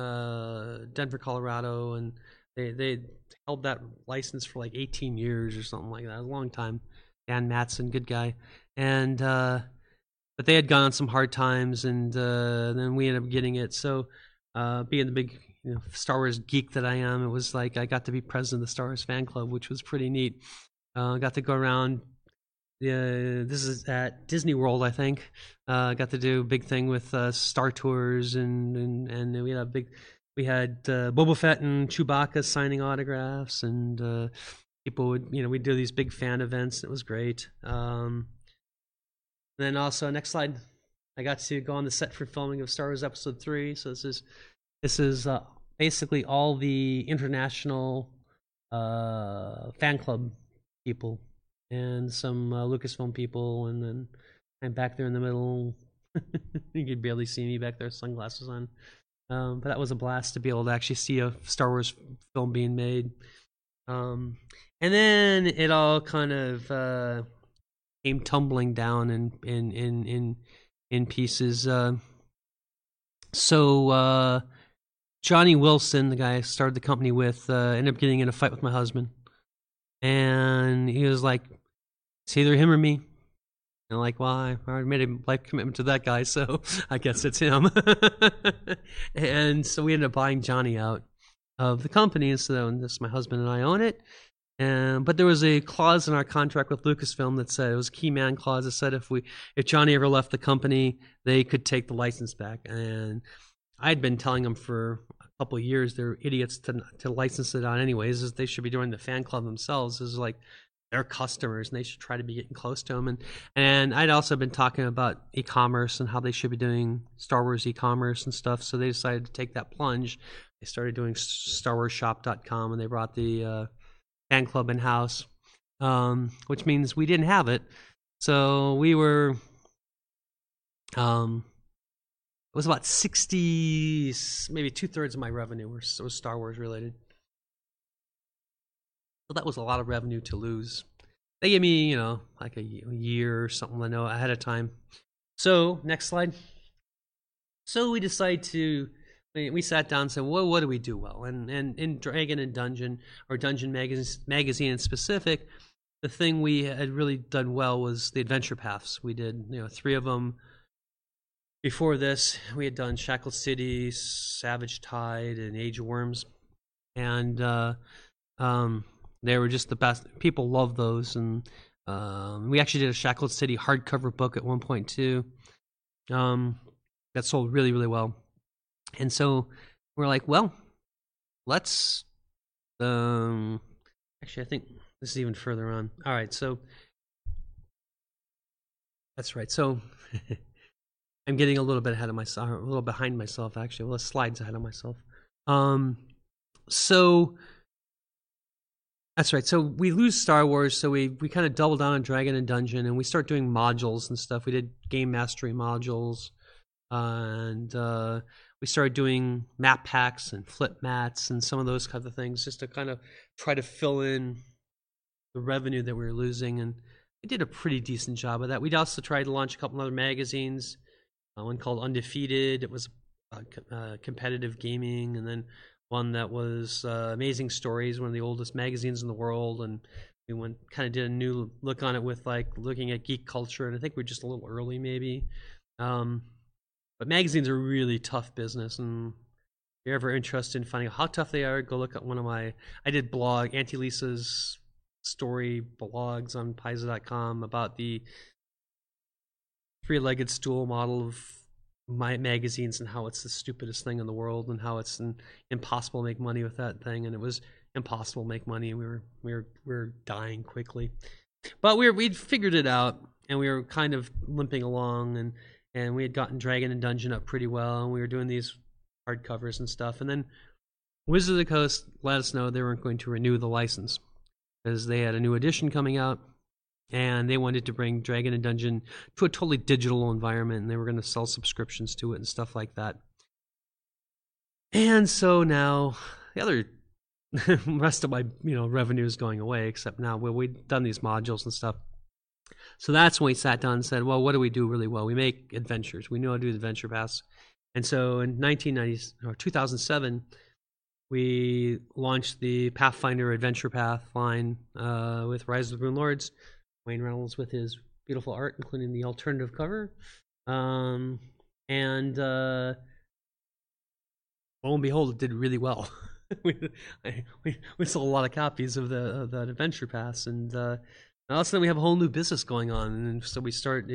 Denver, Colorado, and they held that license for like 18 years or something like that, a long time. Dan Matson, good guy. And but they had gone on some hard times, and then we ended up getting it. So being the big Star Wars geek that I am, it was like I got to be president of the Star Wars fan club, which was pretty neat. I got to go around. This is at Disney World, I think. I got to do a big thing with Star Tours, and we had Boba Fett and Chewbacca signing autographs, and people would, we'd do these big fan events. It was great. Then also, next slide. I got to go on the set for filming of Star Wars Episode 3. So this is basically all the international fan club people and some Lucasfilm people, and then I'm back there in the middle. You could barely see me back there, sunglasses on. But that was a blast to be able to actually see a Star Wars film being made. And then it all kind of came tumbling down in pieces. So Johnny Wilson, the guy I started the company with, ended up getting in a fight with my husband, and he was like, "It's either him or me." And I'm like, "Well, I already made a life commitment to that guy, so I guess it's him." And so we ended up buying Johnny out of the company, and so this, my husband and I own it. But there was a clause in our contract with Lucasfilm that said, it was a key man clause that said if Johnny ever left the company, they could take the license back. And I'd been telling them for a couple of years they're idiots to license it out anyways. Is they should be doing the fan club themselves. Is like their customers, and they should try to be getting close to them. And I'd also been talking about e-commerce and how they should be doing Star Wars e-commerce and stuff. So they decided to take that plunge. They started doing StarWarsShop.com, and they brought the fan club in house, which means we didn't have it. So we were, it was about 60, maybe 2/3 of my revenue was Star Wars related. So that was a lot of revenue to lose. They gave me, like a year or something, I know ahead of time. So next slide. So we decided to. We sat down and said, well, what do we do well? And in Dragon and Dungeon, or Dungeon Magazine in specific, the thing we had really done well was the adventure paths. We did, 3 of them. Before this, we had done Shackled City, Savage Tide, and Age of Worms. And they were just the best. People loved those. And we actually did a Shackled City hardcover book at 1.2. That sold really, really well. And so we're like, well, let's, actually, I think this is even further on. All right, so, that's right. So I'm getting a little bit ahead of myself, a little behind myself, actually. Well, the slide's ahead of myself. So, that's right. So we lose Star Wars, so we kind of double down on Dragon and Dungeon, and we start doing modules and stuff. We did game mastery modules, and we started doing map packs and flip mats and some of those kinds of things just to kind of try to fill in the revenue that we were losing. And we did a pretty decent job of that. We'd also tried to launch a couple other magazines, one called Undefeated. It was competitive gaming. And then one that was Amazing Stories, one of the oldest magazines in the world. And we went kind of did a new look on it with like looking at geek culture. And I think we're just a little early maybe. But magazines are really tough business, and if you're ever interested in finding out how tough they are, go look at one of my, I did blog, Auntie Lisa's story blogs on Paizo.com about the three-legged stool model of my magazines and how it's the stupidest thing in the world and how it's impossible to make money with that thing, and it was impossible to make money, and we were dying quickly, but we'd figured it out, and we were kind of limping along, and we had gotten Dragon and Dungeon up pretty well, and we were doing these hardcovers and stuff, and then Wizards of the Coast let us know they weren't going to renew the license because they had a new edition coming out, and they wanted to bring Dragon and Dungeon to a totally digital environment, and they were going to sell subscriptions to it and stuff like that. And so now the other rest of my revenue is going away, except now we've done these modules and stuff. So that's when we sat down and said, well, what do we do really well? We make adventures. We know how to do adventure paths. And so in 2007, we launched the Pathfinder Adventure Path line with Rise of the Rune Lords. Wayne Reynolds with his beautiful art, including the alternative cover. And lo and behold, it did really well. we sold a lot of copies of the adventure pass, and now suddenly we have a whole new business going on. And so we start,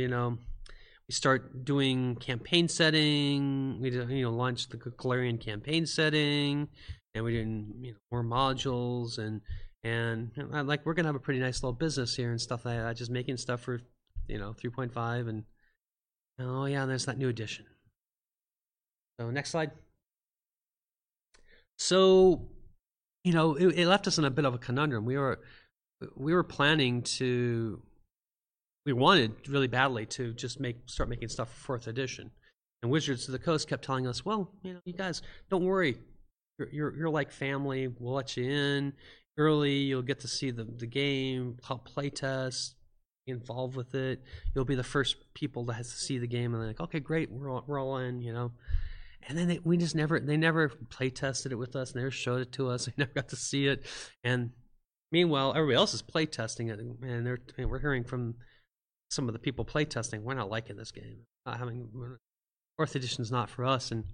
doing campaign setting. We launched the Galarian campaign setting, and we did more modules, and we're gonna have a pretty nice little business here and stuff like that. Just making stuff for 3.5, and oh yeah, there's that new edition. So next slide. So, it left us in a bit of a conundrum. We were planning to, we wanted really badly to just start making stuff for 4th edition, and Wizards of the Coast kept telling us, well, you guys, don't worry, you're like family. We'll let you in early. You'll get to see the game, help play test, be involved with it. You'll be the first people that has to see the game, and they're like, okay, great, we're all in, And then they never play tested it with us. They never showed it to us. They never got to see it. And meanwhile, everybody else is play testing it, and we're hearing from some of the people play testing, we're not liking this game. Not having 4th edition's not for us, and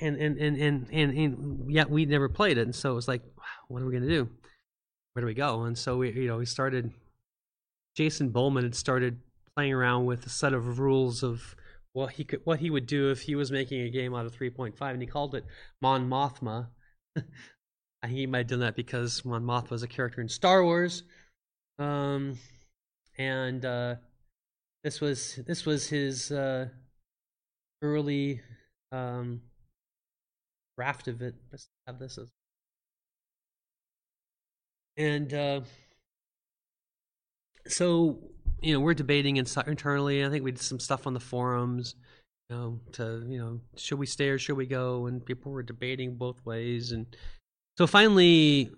yet we never played it. And so it was like, what are we gonna do? Where do we go? And so we started. Jason Bowman had started playing around with a set of rules of what he would do if he was making a game out of 3.5, and he called it Mon Mothma. I think he might have done that because Mon Mothma is a character in Star Wars, and this was his early draft of it. Let's have this as, and so. We're debating internally. I think we did some stuff on the forums, should we stay or should we go? And people were debating both ways. And so finally,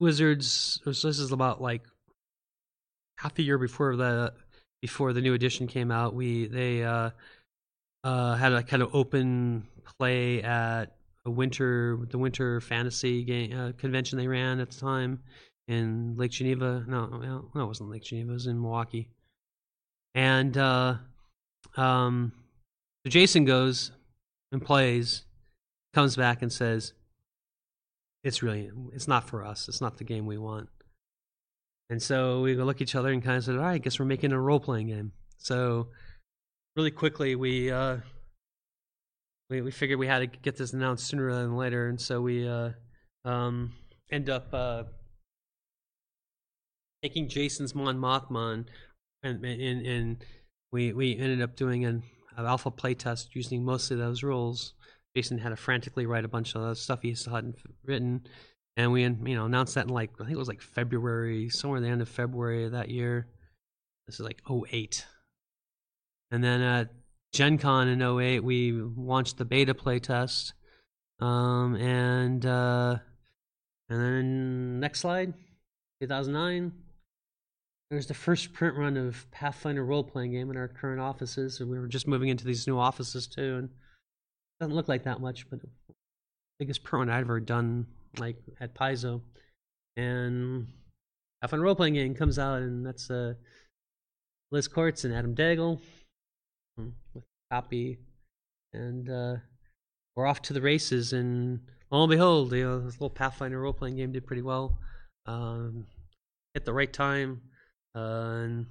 Wizards, this is about like half a year before the new edition came out. They had a kind of open play at the winter fantasy game convention they ran at the time. In Lake Geneva, no, it wasn't Lake Geneva. It was in Milwaukee, and so Jason goes and plays, comes back and says, "It's not for us. It's not the game we want." And so we look at each other and kind of said, "All right, I guess we're making a role-playing game." So really quickly, we figured we had to get this announced sooner than later, and so we end up. Taking Jason's Mon Mothma, and we ended up doing an alpha playtest using mostly those rules. Jason had to frantically write a bunch of those stuff he still hadn't written, and we announced that in I think it was February, somewhere the end of February of that year. This is 2008, and then at Gen Con in 2008 we launched the beta playtest, and then next slide, 2009. There's the first print run of Pathfinder role-playing game in our current offices, and we were just moving into these new offices too, and it doesn't look like that much, but the biggest print run I've ever done, at Paizo. And Pathfinder role-playing game comes out, and that's Liz Kortz and Adam Daigle with a copy, and we're off to the races, and lo and behold, this little Pathfinder role-playing game did pretty well. at the right time, and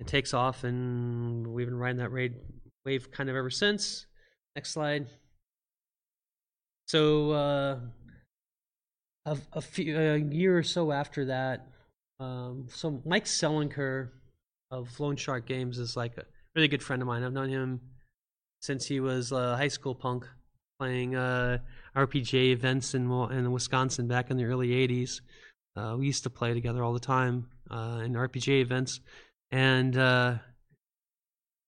it takes off, and we've been riding that wave kind of ever since. Next slide. So a year or so after that, so Mike Selinker of Lone Shark Games is like a really good friend of mine. I've known him since he was a high school punk, playing RPG events in Wisconsin back in the early 80s. We used to play together all the time in RPG events. And, and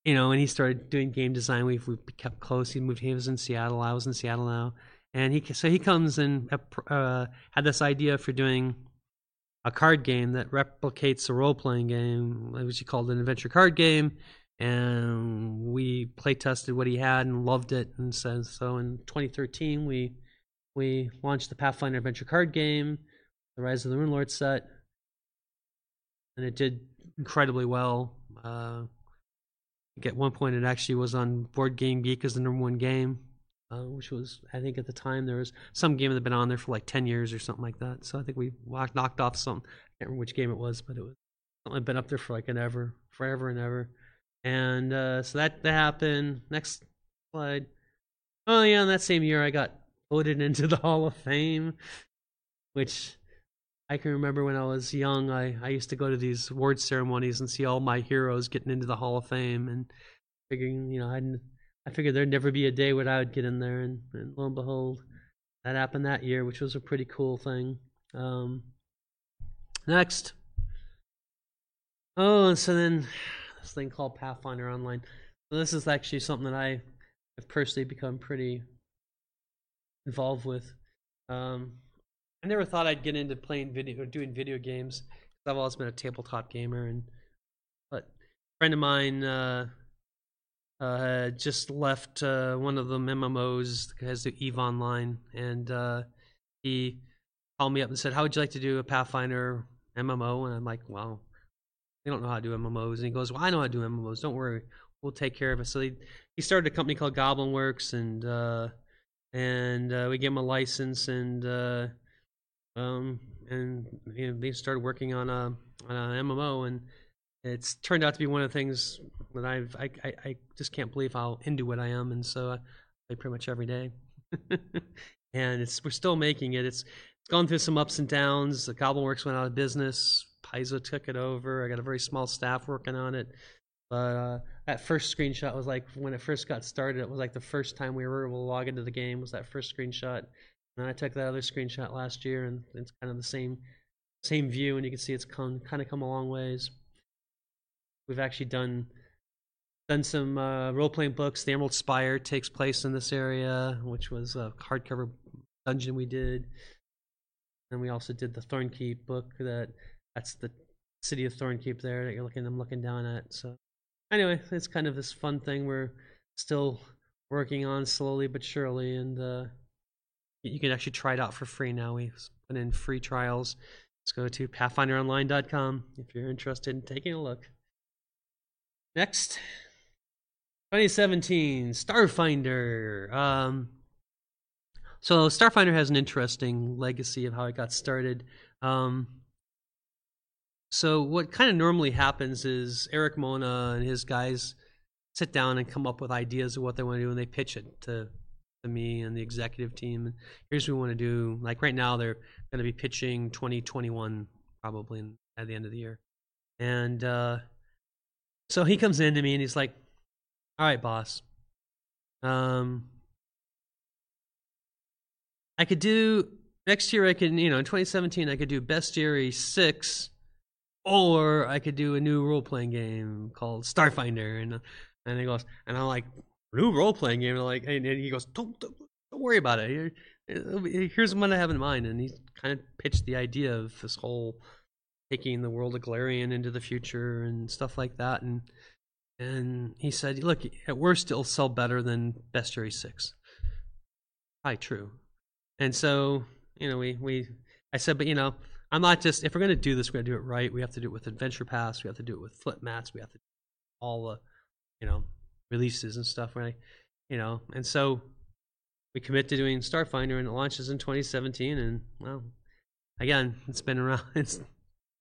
he started doing game design. We kept close. He was in Seattle. I was in Seattle now. And he comes and had this idea for doing a card game that replicates a role-playing game, which he called an adventure card game. And we play tested what he had and loved it, and so in 2013 we launched the Pathfinder Adventure Card Game, the Rise of the Runelord set, and it did incredibly well. At one point, it actually was on Board Game Geek as the #1 game, which was, I think at the time, there was some game that had been on there for like 10 years or something like that. So I think we knocked off some. I can't remember which game it was, but it was something that had been up there for like forever and ever. And so that happened. Next slide. Oh yeah, in that same year I got voted into the Hall of Fame, which I can remember when I was young. I used to go to these award ceremonies and see all my heroes getting into the Hall of Fame, and figuring, I figured there'd never be a day when I would get in there, and lo and behold, that happened that year, which was a pretty cool thing. Next. Oh, and so then this thing called Pathfinder Online. So this is actually something that I have personally become pretty involved with. I never thought I'd get into playing video or doing video games, because I've always been a tabletop gamer. But a friend of mine just left one of the MMOs that has the EVE Online, and he called me up and said, "How would you like to do a Pathfinder MMO?" And I'm like, "Wow, they don't know how to do MMOs." And he goes, "Well, I know how to do MMOs. Don't worry, we'll take care of it." So he started a company called Goblin Works, and we gave him a license, and they started working on a MMO, and it's turned out to be one of the things that I just can't believe how into what I am, and so I play pretty much every day, and we're still making it. It's gone through some ups and downs. The Goblin Works went out of business. Paizo took it over. I got a very small staff working on it, but that first screenshot was like, when it first got started, it was like the first time we were able to log into the game was that first screenshot. And I took that other screenshot last year, and it's kind of the same view, and you can see it's come a long ways. We've actually done some role-playing books. The Emerald Spire takes place in this area, which was a hardcover dungeon we did, and we also did the Thornkeep book That's the city of Thornkeep there that I'm looking down at. So anyway, it's kind of this fun thing we're still working on slowly but surely, and you can actually try it out for free now. We've put in free trials. Just go to pathfinderonline.com if you're interested in taking a look. Next, 2017, Starfinder. So Starfinder has an interesting legacy of how it got started. So what kind of normally happens is Eric Mona and his guys sit down and come up with ideas of what they want to do, and they pitch it to me and the executive team. And here's what we want to do. Like right now, they're going to be pitching 2021 probably at the end of the year. And so he comes in to me and he's like, "All right, boss. I could do next year. I can, in 2017, I could do Bestiary 6." Or I could do a new role-playing game called Starfinder, and he goes, and I'm like, "New role-playing game?" And he goes, "Don't worry about it. Here's what I have in mind." And he kind of pitched the idea of this whole taking the world of Galarian into the future and stuff like that. And he said, "Look, at worst, it'll sell better than Bestiary 6." Probably true. And so I said, "But I'm not just, if we're going to do this, we're going to do it right. We have to do it with Adventure Pass. We have to do it with flip mats. We have to do all the, releases and stuff, right?" And so we commit to doing Starfinder, and it launches in 2017. And, well, again, it's been around. It's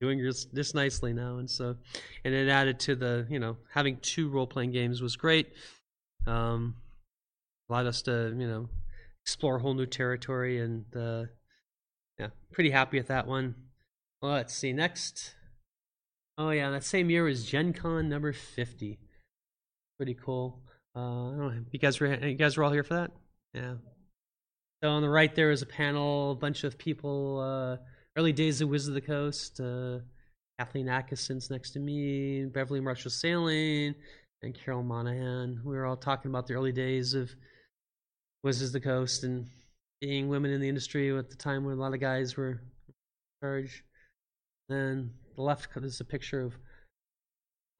doing this nicely now, and so, and it added to the, you know, having two role-playing games was great. Allowed us to, you know, explore a whole new territory, and yeah, pretty happy with that one. Well, let's see, next. Oh yeah, that same year was Gen Con number 50. Pretty cool. I don't know, you guys were all here for that? Yeah. So on the right there is a panel, a bunch of people, early days of Wizards of the Coast, Kathleen Atkinson's next to me, Beverly Marshall Saling, and Carol Monahan. We were all talking about the early days of Wizards of the Coast and being women in the industry at the time when a lot of guys were in charge. Then the left is a picture of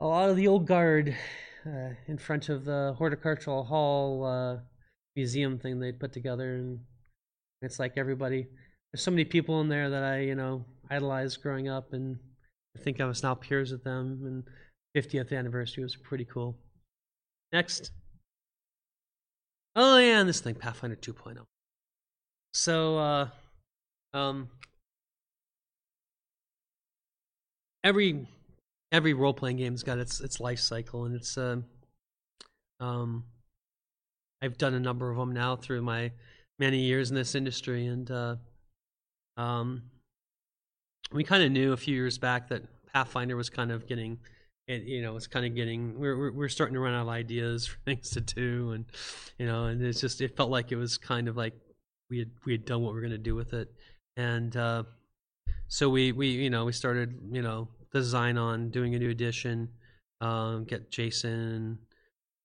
a lot of the old guard in front of the Horticultural Hall museum thing they put together, and it's like everybody. There's so many people in there that I, you know, idolized growing up, and I think I was now peers with them. And 50th anniversary was pretty cool. Next. Oh yeah, and this thing, Pathfinder 2.0. So, every role playing game's got its life cycle, and it's I've done a number of them now through my many years in this industry, and we kind of knew a few years back that Pathfinder was kind of getting, you know, it's kind of getting, we're starting to run out of ideas for things to do, and you know, and it's just, it felt like it was kind of like we had done what we were going to do with it, and so we you know, we started, you know, design on doing a new edition, get Jason,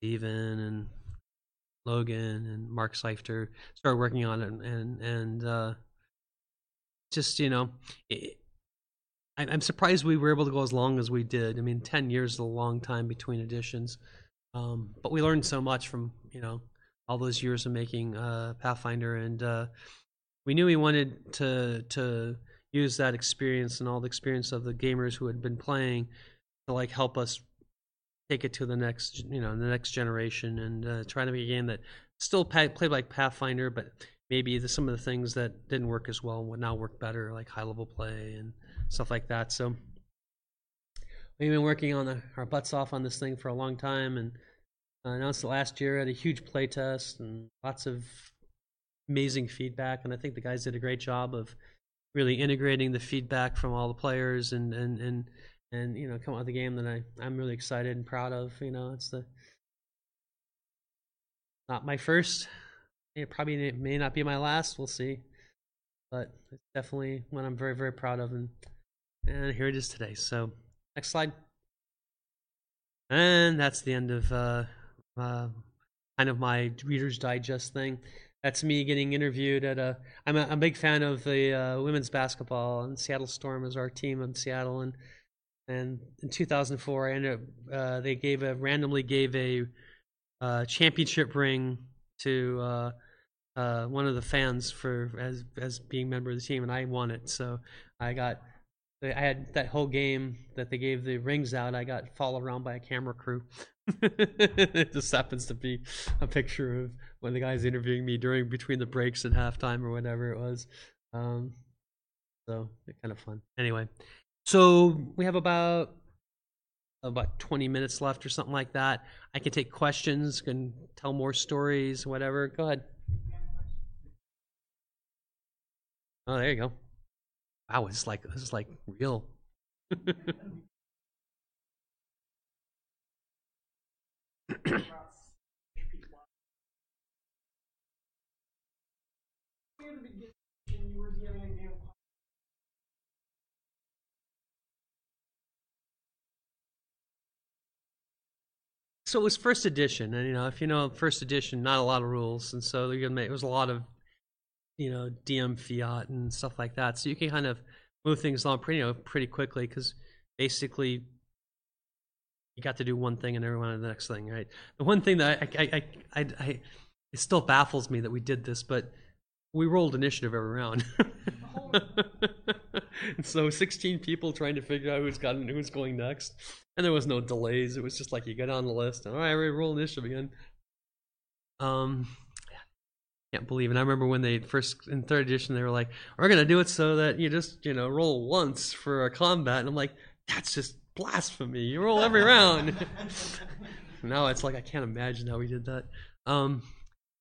Steven, and Logan and Mark Seifter started working on it, and just, you know, I'm surprised we were able to go as long as we did. I mean, 10 years is a long time between editions, but we learned so much from, you know, all those years of making Pathfinder, and we knew we wanted to use that experience and all the experience of the gamers who had been playing to, like, help us take it to the next, you know, the next generation, and try to make a game that still played like Pathfinder, but maybe some of the things that didn't work as well would now work better, like high-level play and stuff like that. So we've been working on our butts off on this thing for a long time, and announced it last year at a huge play test, and lots of amazing feedback, and I think the guys did a great job of really integrating the feedback from all the players, and you know, come out with a game that I'm really excited and proud of. You know, it's not my first. It probably may not be my last. We'll see. But it's definitely one I'm very, very proud of. And here it is today. So next slide. And that's the end of kind of my Reader's Digest thing. That's me getting interviewed at a... I'm a big fan of the women's basketball, and Seattle Storm is our team in Seattle. And in 2004, I ended up, they randomly gave a championship ring to one of the fans for as being a member of the team, and I won it. So I had that whole game that they gave the rings out. I got followed around by a camera crew. It just happens to be a picture of one of the guys interviewing me between the breaks and halftime or whatever it was. So it's kind of fun. Anyway. So we have about 20 minutes left or something like that. I can take questions, can tell more stories, whatever. Go ahead. Oh, there you go. Wow, it's like, this is like real. So it was first edition, and you know, if you know first edition, not a lot of rules, and so it was a lot of, you know, DM fiat and stuff like that. So you can kind of move things along pretty quickly, because basically you got to do one thing and everyone did the next thing, right? The one thing that I it still baffles me that we did this, but we rolled initiative every round. And so 16 people trying to figure out who's going next, and there was no delays. It was just like you get on the list and all right, we roll initiative again. can't believe. And I remember when they first, in third edition, they were like, we're going to do it so that you just, you know, roll once for a combat. And I'm like, that's just blasphemy. You roll every round. Now it's like, I can't imagine how we did that. I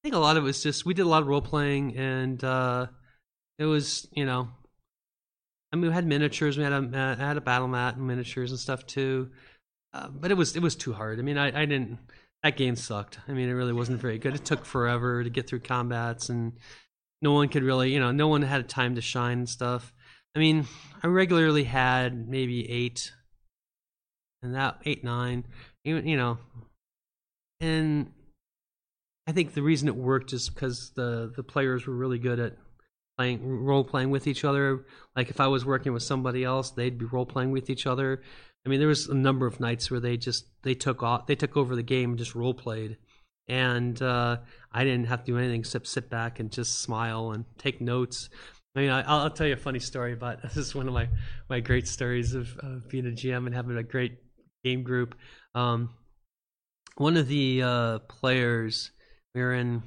think a lot of it was just, we did a lot of role playing, and it was, you know, I mean, we had miniatures, we had a battle mat and miniatures and stuff too, but it was too hard. I mean, I didn't. That game sucked. I mean, it really wasn't very good. It took forever to get through combats, and no one could really, you know, no one had time to shine and stuff. I mean, I regularly had maybe 8, 9, even, you know, and I think the reason it worked is because the players were really good at role playing with each other. Like if I was working with somebody else, they'd be role playing with each other. I mean, there was a number of nights where they took over the game and just role played, and I didn't have to do anything except sit back and just smile and take notes. I mean, I'll tell you a funny story about this. Is one of my great stories of being a GM and having a great game group. One of the players, we were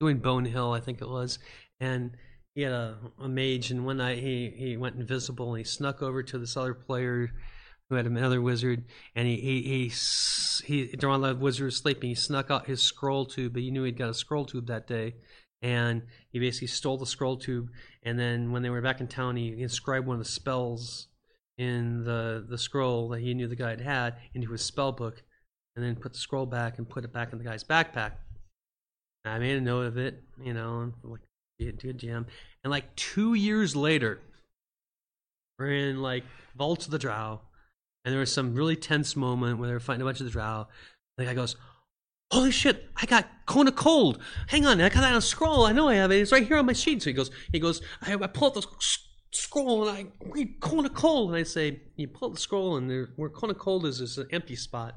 doing Bone Hill, I think it was, and he had a mage, and one night he went invisible and he snuck over to this other player who had another wizard, and he during the wizard was sleeping, he snuck out his scroll tube, but he knew he'd got a scroll tube that day, and he basically stole the scroll tube, and then when they were back in town, he inscribed one of the spells in the scroll that he knew the guy had into his spell book, and then put the scroll back and put it back in the guy's backpack. And I made a note of it, you know, and like, good jam. And like 2 years later, we're in like Vault of the Drow, and there was some really tense moment where they were fighting a bunch of the Drow. And the guy goes, "Holy shit! I got Kona Cold. Hang on, I got that on a scroll. I know I have it. It's right here on my sheet." So he goes, I pull up the scroll and I read Kona Cold, and I say, "You pull up the scroll, and there, where Kona Cold is an empty spot."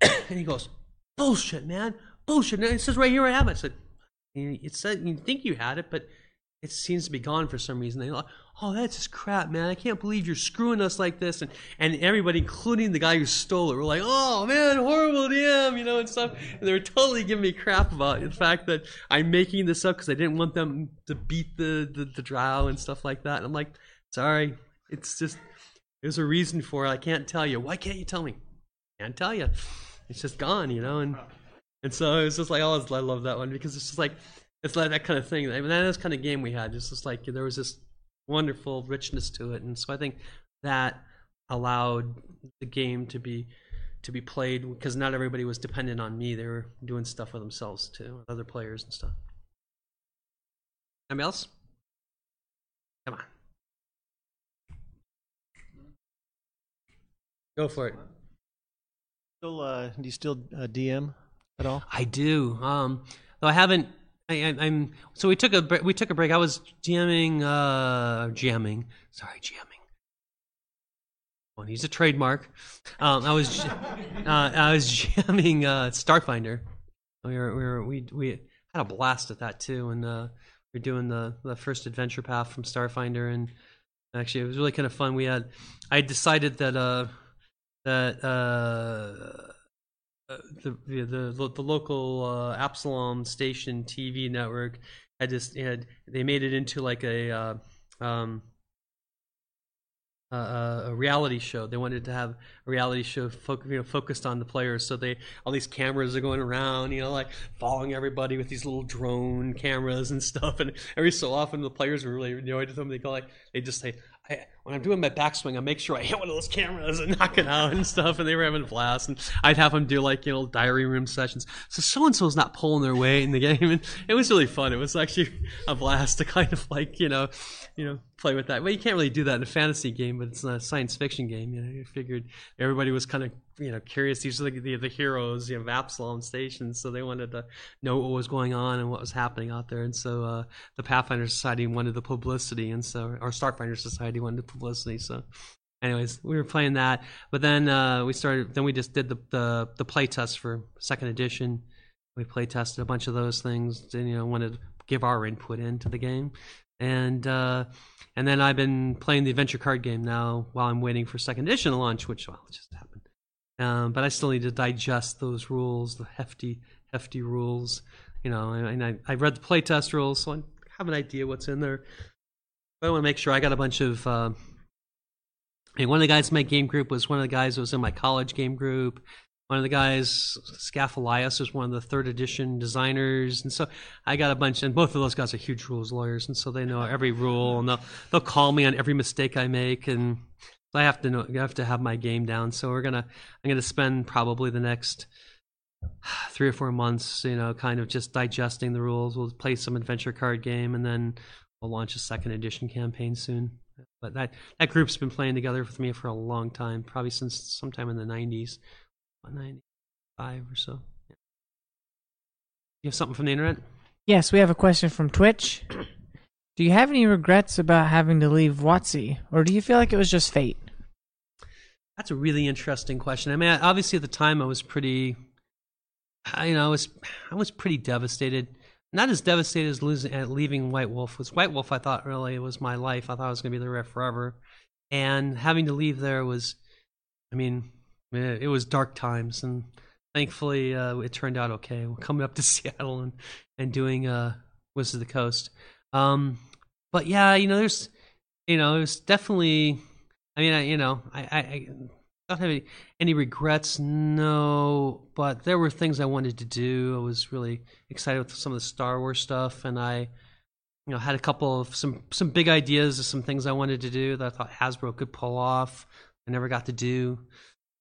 And he goes, "Bullshit, man, bullshit!" And it says right here I have it. I said, "It said you think you had it, but it seems to be gone for some reason." They're like, "Oh, that's just crap, man! I can't believe you're screwing us like this." And everybody, including the guy who stole it, were like, "Oh man, horrible DM," you know, and stuff. And they were totally giving me crap about the fact that I'm making this up because I didn't want them to beat the drow and stuff like that. And I'm like, "Sorry, it's just there's a reason for it. I can't tell you. Why can't you tell me? Can't tell you. It's just gone, you know." And so it's just like, oh, I love that one because it's just like, it's like that kind of thing. I mean, that's kind of game we had. It's just like there was this wonderful richness to it, and so I think that allowed the game to be played because not everybody was dependent on me. They were doing stuff with themselves too, with other players and stuff. Anybody else? Come on, go for it. Still, do you still DM? At all? I do. Though I haven't. I'm. So we took a break. I was jamming. Well, he's a trademark. I was jamming Starfinder. We had a blast at that too, and we're doing the first adventure path from Starfinder, and actually it was really kind of fun. I decided that the local Absalom station TV network they made it into like a reality show. They wanted to have a reality show focused on the players. So all these cameras are going around, you know, like following everybody with these little drone cameras and stuff. And every so often the players were really annoyed with them. They go like, they just say, "When I'm doing my backswing, I make sure I hit one of those cameras and knock it out and stuff." And they were having a blast. And I'd have them do like, you know, diary room sessions. So and so's not pulling their weight in the game. And it was really fun. It was actually a blast to kind of like, you know, play with that. Well, you can't really do that in a fantasy game, but it's not a science fiction game. You know, you figured everybody was kind of, you know, curious. These are the heroes, you know, of Absalom Station, so they wanted to know what was going on and what was happening out there. And so the Pathfinder Society wanted the publicity, and so our Starfinder Society wanted the publicity. So, anyways, we were playing that, but then we just did the play test for second edition. We play tested a bunch of those things, and you know, wanted to give our input into the game. And then I've been playing the adventure card game now while I'm waiting for second edition to launch, which just happened. But I still need to digest those rules, the hefty rules, you know, and I read the playtest rules, so I have an idea what's in there. But I want to make sure I got a bunch of... and one of the guys in my game group was one of the guys that was in my college game group. One of the guys, Scaffalias, was one of the third edition designers. And so I got a bunch, and both of those guys are huge rules lawyers, and so they know every rule, and they'll call me on every mistake I make, and so I have to know, I have to have my game down. So I'm gonna spend probably the next 3 or 4 months, you know, kind of just digesting the rules. We'll play some adventure card game, and then we'll launch a second edition campaign soon. But that group's been playing together with me for a long time, probably since sometime in the 90s, 95 or so. Yeah. You have something from the internet? Yes, we have a question from Twitch. Do you have any regrets about having to leave WotC, or do you feel like it was just fate? That's a really interesting question. I mean, obviously at the time I was pretty, you know, I was pretty devastated. Not as devastated as leaving White Wolf. Was White Wolf, I thought, really was my life. I thought I was going to be there forever, and having to leave there was, I mean, it was dark times, and thankfully it turned out okay. We're coming up to Seattle and doing Wizards of the Coast, but yeah, you know, there's, you know, it was definitely. I mean, I don't have any regrets, no, but there were things I wanted to do. I was really excited with some of the Star Wars stuff, and I, you know, had a couple of some big ideas of some things I wanted to do that I thought Hasbro could pull off. I never got to do.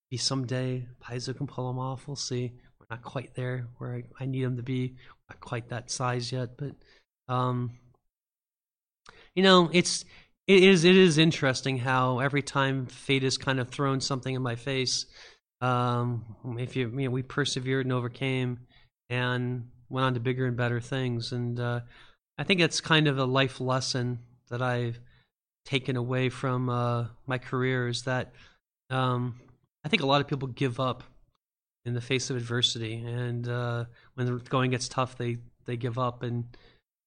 Maybe someday Paizo can pull them off. We'll see. We're not quite there where I need them to be. We're not quite that size yet, but you know, it is interesting how every time fate has kind of thrown something in my face, we persevered and overcame and went on to bigger and better things. And I think that's kind of a life lesson that I've taken away from my career, is that I think a lot of people give up in the face of adversity, and when the going gets tough, they give up. And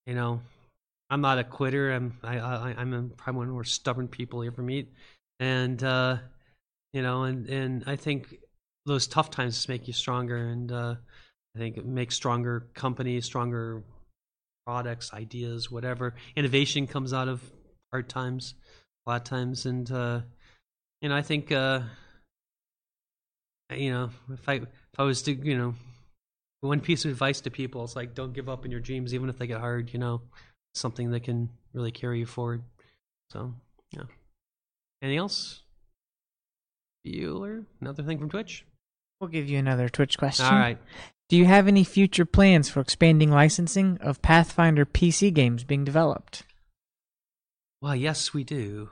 you know, I'm not a quitter. I'm probably one of the more stubborn people you ever meet, and you know, and I think those tough times just make you stronger, and I think it makes stronger companies, stronger products, ideas, whatever. Innovation comes out of hard times, a lot of times, and you know, I think you know, if I was to, you know, one piece of advice to people, it's like, don't give up in your dreams, even if they get hard. You know, something that can really carry you forward. So, yeah. Anything else? Bueller? Another thing from Twitch? We'll give you another Twitch question. All right. Do you have any future plans for expanding licensing of Pathfinder PC games being developed? Well, yes, we do.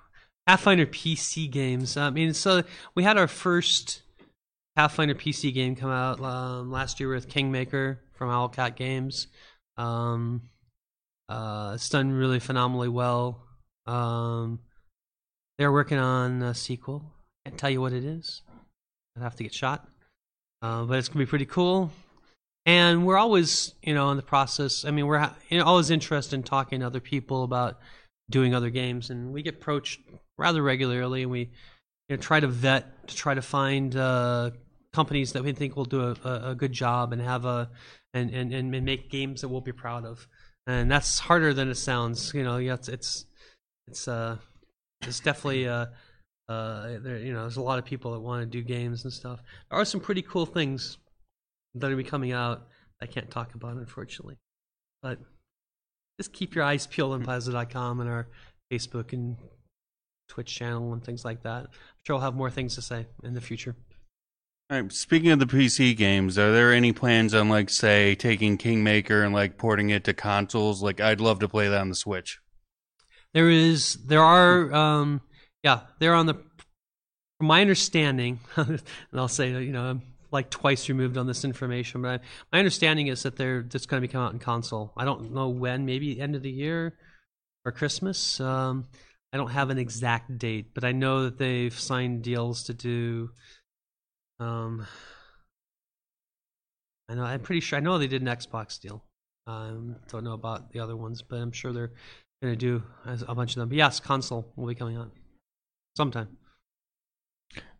Pathfinder PC games. I mean, so we had our first Pathfinder PC game come out last year with Kingmaker from Owlcat Games. It's done really phenomenally well. They're working on a sequel. Can't tell you what it is. I'd have to get shot. But it's going to be pretty cool. And we're always, you know, in the process. I mean, we're always interested in talking to other people about doing other games. And we get approached rather regularly. And we, you know, try to find companies that we think will do a good job and have and make games that we'll be proud of. And that's harder than it sounds, you know. Yeah, it's definitely you know, there's a lot of people that want to do games and stuff. There are some pretty cool things that will be coming out. I can't talk about, unfortunately, but just keep your eyes peeled on Paizo.com and our Facebook and Twitch channel and things like that. I'm sure I'll have more things to say in the future. All right, speaking of the PC games, are there any plans on, like, say, taking Kingmaker and, like, porting it to consoles? Like, I'd love to play that on the Switch. They're on the, from my understanding, and I'll say, you know, I'm like twice removed on this information, but my understanding is that they're just going to be coming out in console. I don't know when, maybe end of the year or Christmas. I don't have an exact date, but I know that they've signed deals to do... I know. I'm pretty sure. I know they did an Xbox deal. Don't know about the other ones, but I'm sure they're going to do a bunch of them. But yes, console will be coming out sometime.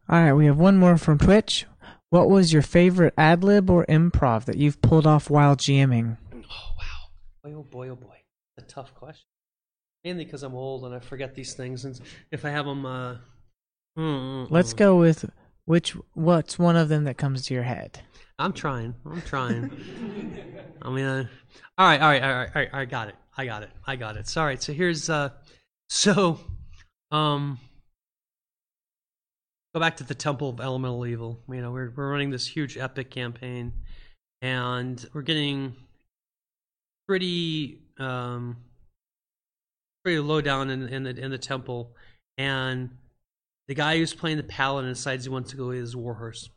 All right, we have one more from Twitch. What was your favorite ad lib or improv that you've pulled off while GMing? Boy, oh boy, oh boy. A tough question. Mainly because I'm old and I forget these things, and if I have them, Let's go with what's one of them that comes to your head. I'm trying. I mean, all right. I got it. All right. So here's go back to the Temple of Elemental Evil. You know, we're running this huge epic campaign, and we're getting pretty low down in the temple, and the guy who's playing the paladin decides he wants to go with his war horse.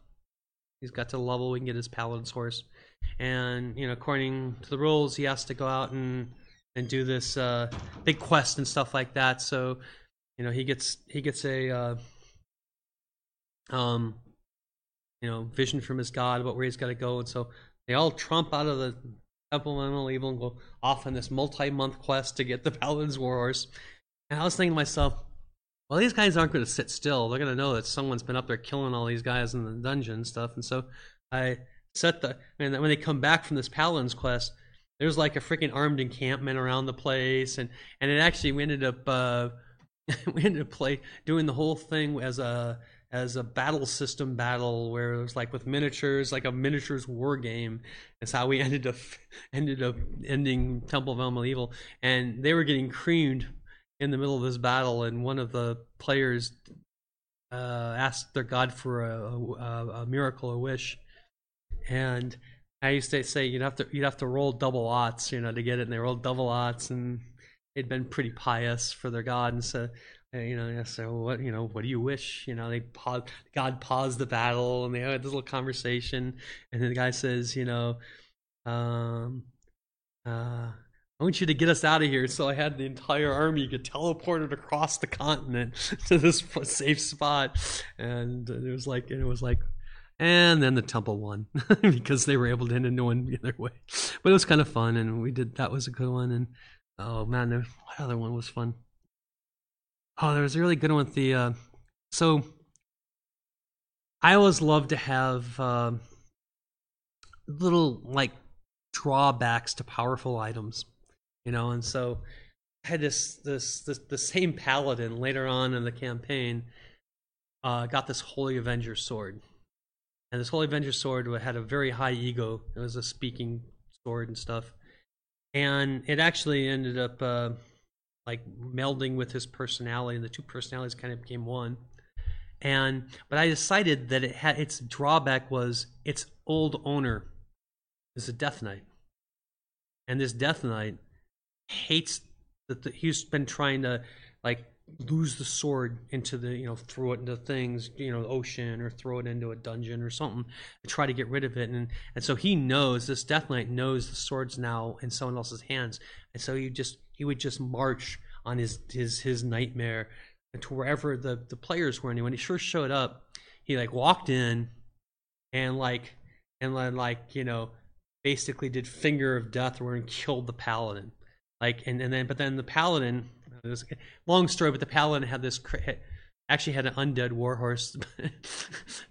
He's got to the level we can get his paladin's horse, and you know, according to the rules, he has to go out and do this big quest and stuff like that. So, you know, he gets a vision from his god about where he's got to go, and so they all trump out of the Temple of Elemental Evil and go off on this multi-month quest to get the paladin's war horse. And I was thinking to myself, well, these guys aren't going to sit still. They're going to know that someone's been up there killing all these guys in the dungeon and stuff. And so I set and when they come back from this paladin's quest, there's like a freaking armed encampment around the place, and it actually we ended up doing the whole thing as a battle system battle where it was like with miniatures, like a miniatures war game. That's how we ended up ending Temple of Elemental Evil, and they were getting creamed in the middle of this battle, and one of the players asked their god for a miracle, a wish, and I used to say you'd have to roll double odds, you know, to get it, and they rolled double odds, and they'd been pretty pious for their god, and so you know, I said, well, what do you wish? You know, God paused the battle, and they had this little conversation, and then the guy says, I want you to get us out of here. So I had the entire army get teleported across the continent to this safe spot, and then the temple won because they were able to end it, no one either way. But it was kind of fun, and that was a good one. And oh man, what other one was fun? Oh, there was a really good one with the. So I always love to have little like drawbacks to powerful items. You know, and so I had this the same paladin later on in the campaign got this Holy Avenger sword, and this Holy Avenger sword had a very high ego. It was a speaking sword and stuff, and it actually ended up like melding with his personality, and the two personalities kind of became one. And but I decided that it had its drawback was its old owner is a Death Knight, and this Death Knight hates that he's been trying to like lose the sword into the throw it into things, the ocean, or throw it into a dungeon or something to try to get rid of it, and so he knows, this Death Knight knows the sword's now in someone else's hands, and so he would just march on his nightmare to wherever the players were. And when he first showed up, he like walked in and basically did finger of death and killed the paladin. But then the paladin, it was a long story, but the paladin had actually had an undead warhorse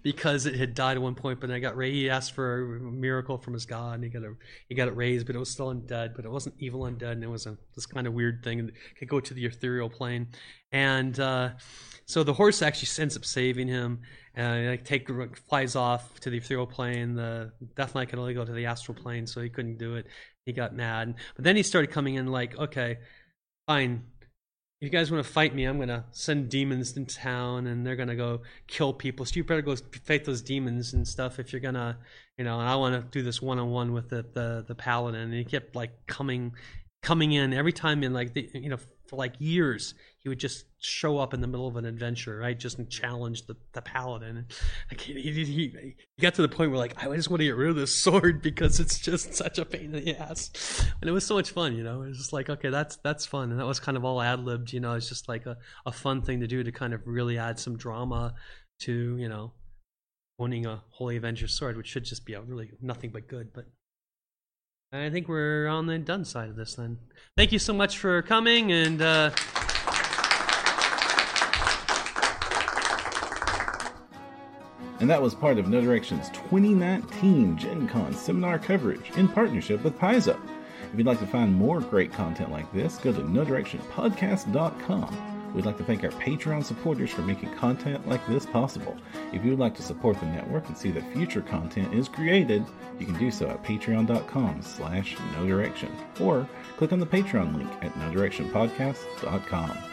because it had died at one point. But then he asked for a miracle from his god, and he got it raised, but it was still undead. But it wasn't evil undead, and it was this kind of weird thing, and it could go to the ethereal plane. And so the horse actually ends up saving him, and flies off to the ethereal plane. The Death Knight could only go to the astral plane, so he couldn't do it. He got mad, but then he started coming in like, okay, fine. If you guys want to fight me, I'm going to send demons to town, and they're going to go kill people. So you better go fight those demons and stuff if you're going to, and I want to do this one-on-one with the paladin. And he kept, like, coming in every time in, like, for, like, years. He would just show up in the middle of an adventure, right, just and challenge the paladin. Like, he got to the point where, like, I just want to get rid of this sword because it's just such a pain in the ass. And it was so much fun, It was just like, okay, that's fun. And that was kind of all ad-libbed, It's just like a fun thing to do to kind of really add some drama to, owning a Holy Avenger sword, which should just be a really nothing but good, but... I think we're on the done side of this then. Thank you so much for coming, and And that was part of No Direction's 2019 Gen Con seminar coverage in partnership with Paizo. If you'd like to find more great content like this, go to nodirectionpodcast.com. We'd like to thank our Patreon supporters for making content like this possible. If you would like to support the network and see that future content is created, you can do so at patreon.com/nodirection, or click on the Patreon link at nodirectionpodcast.com.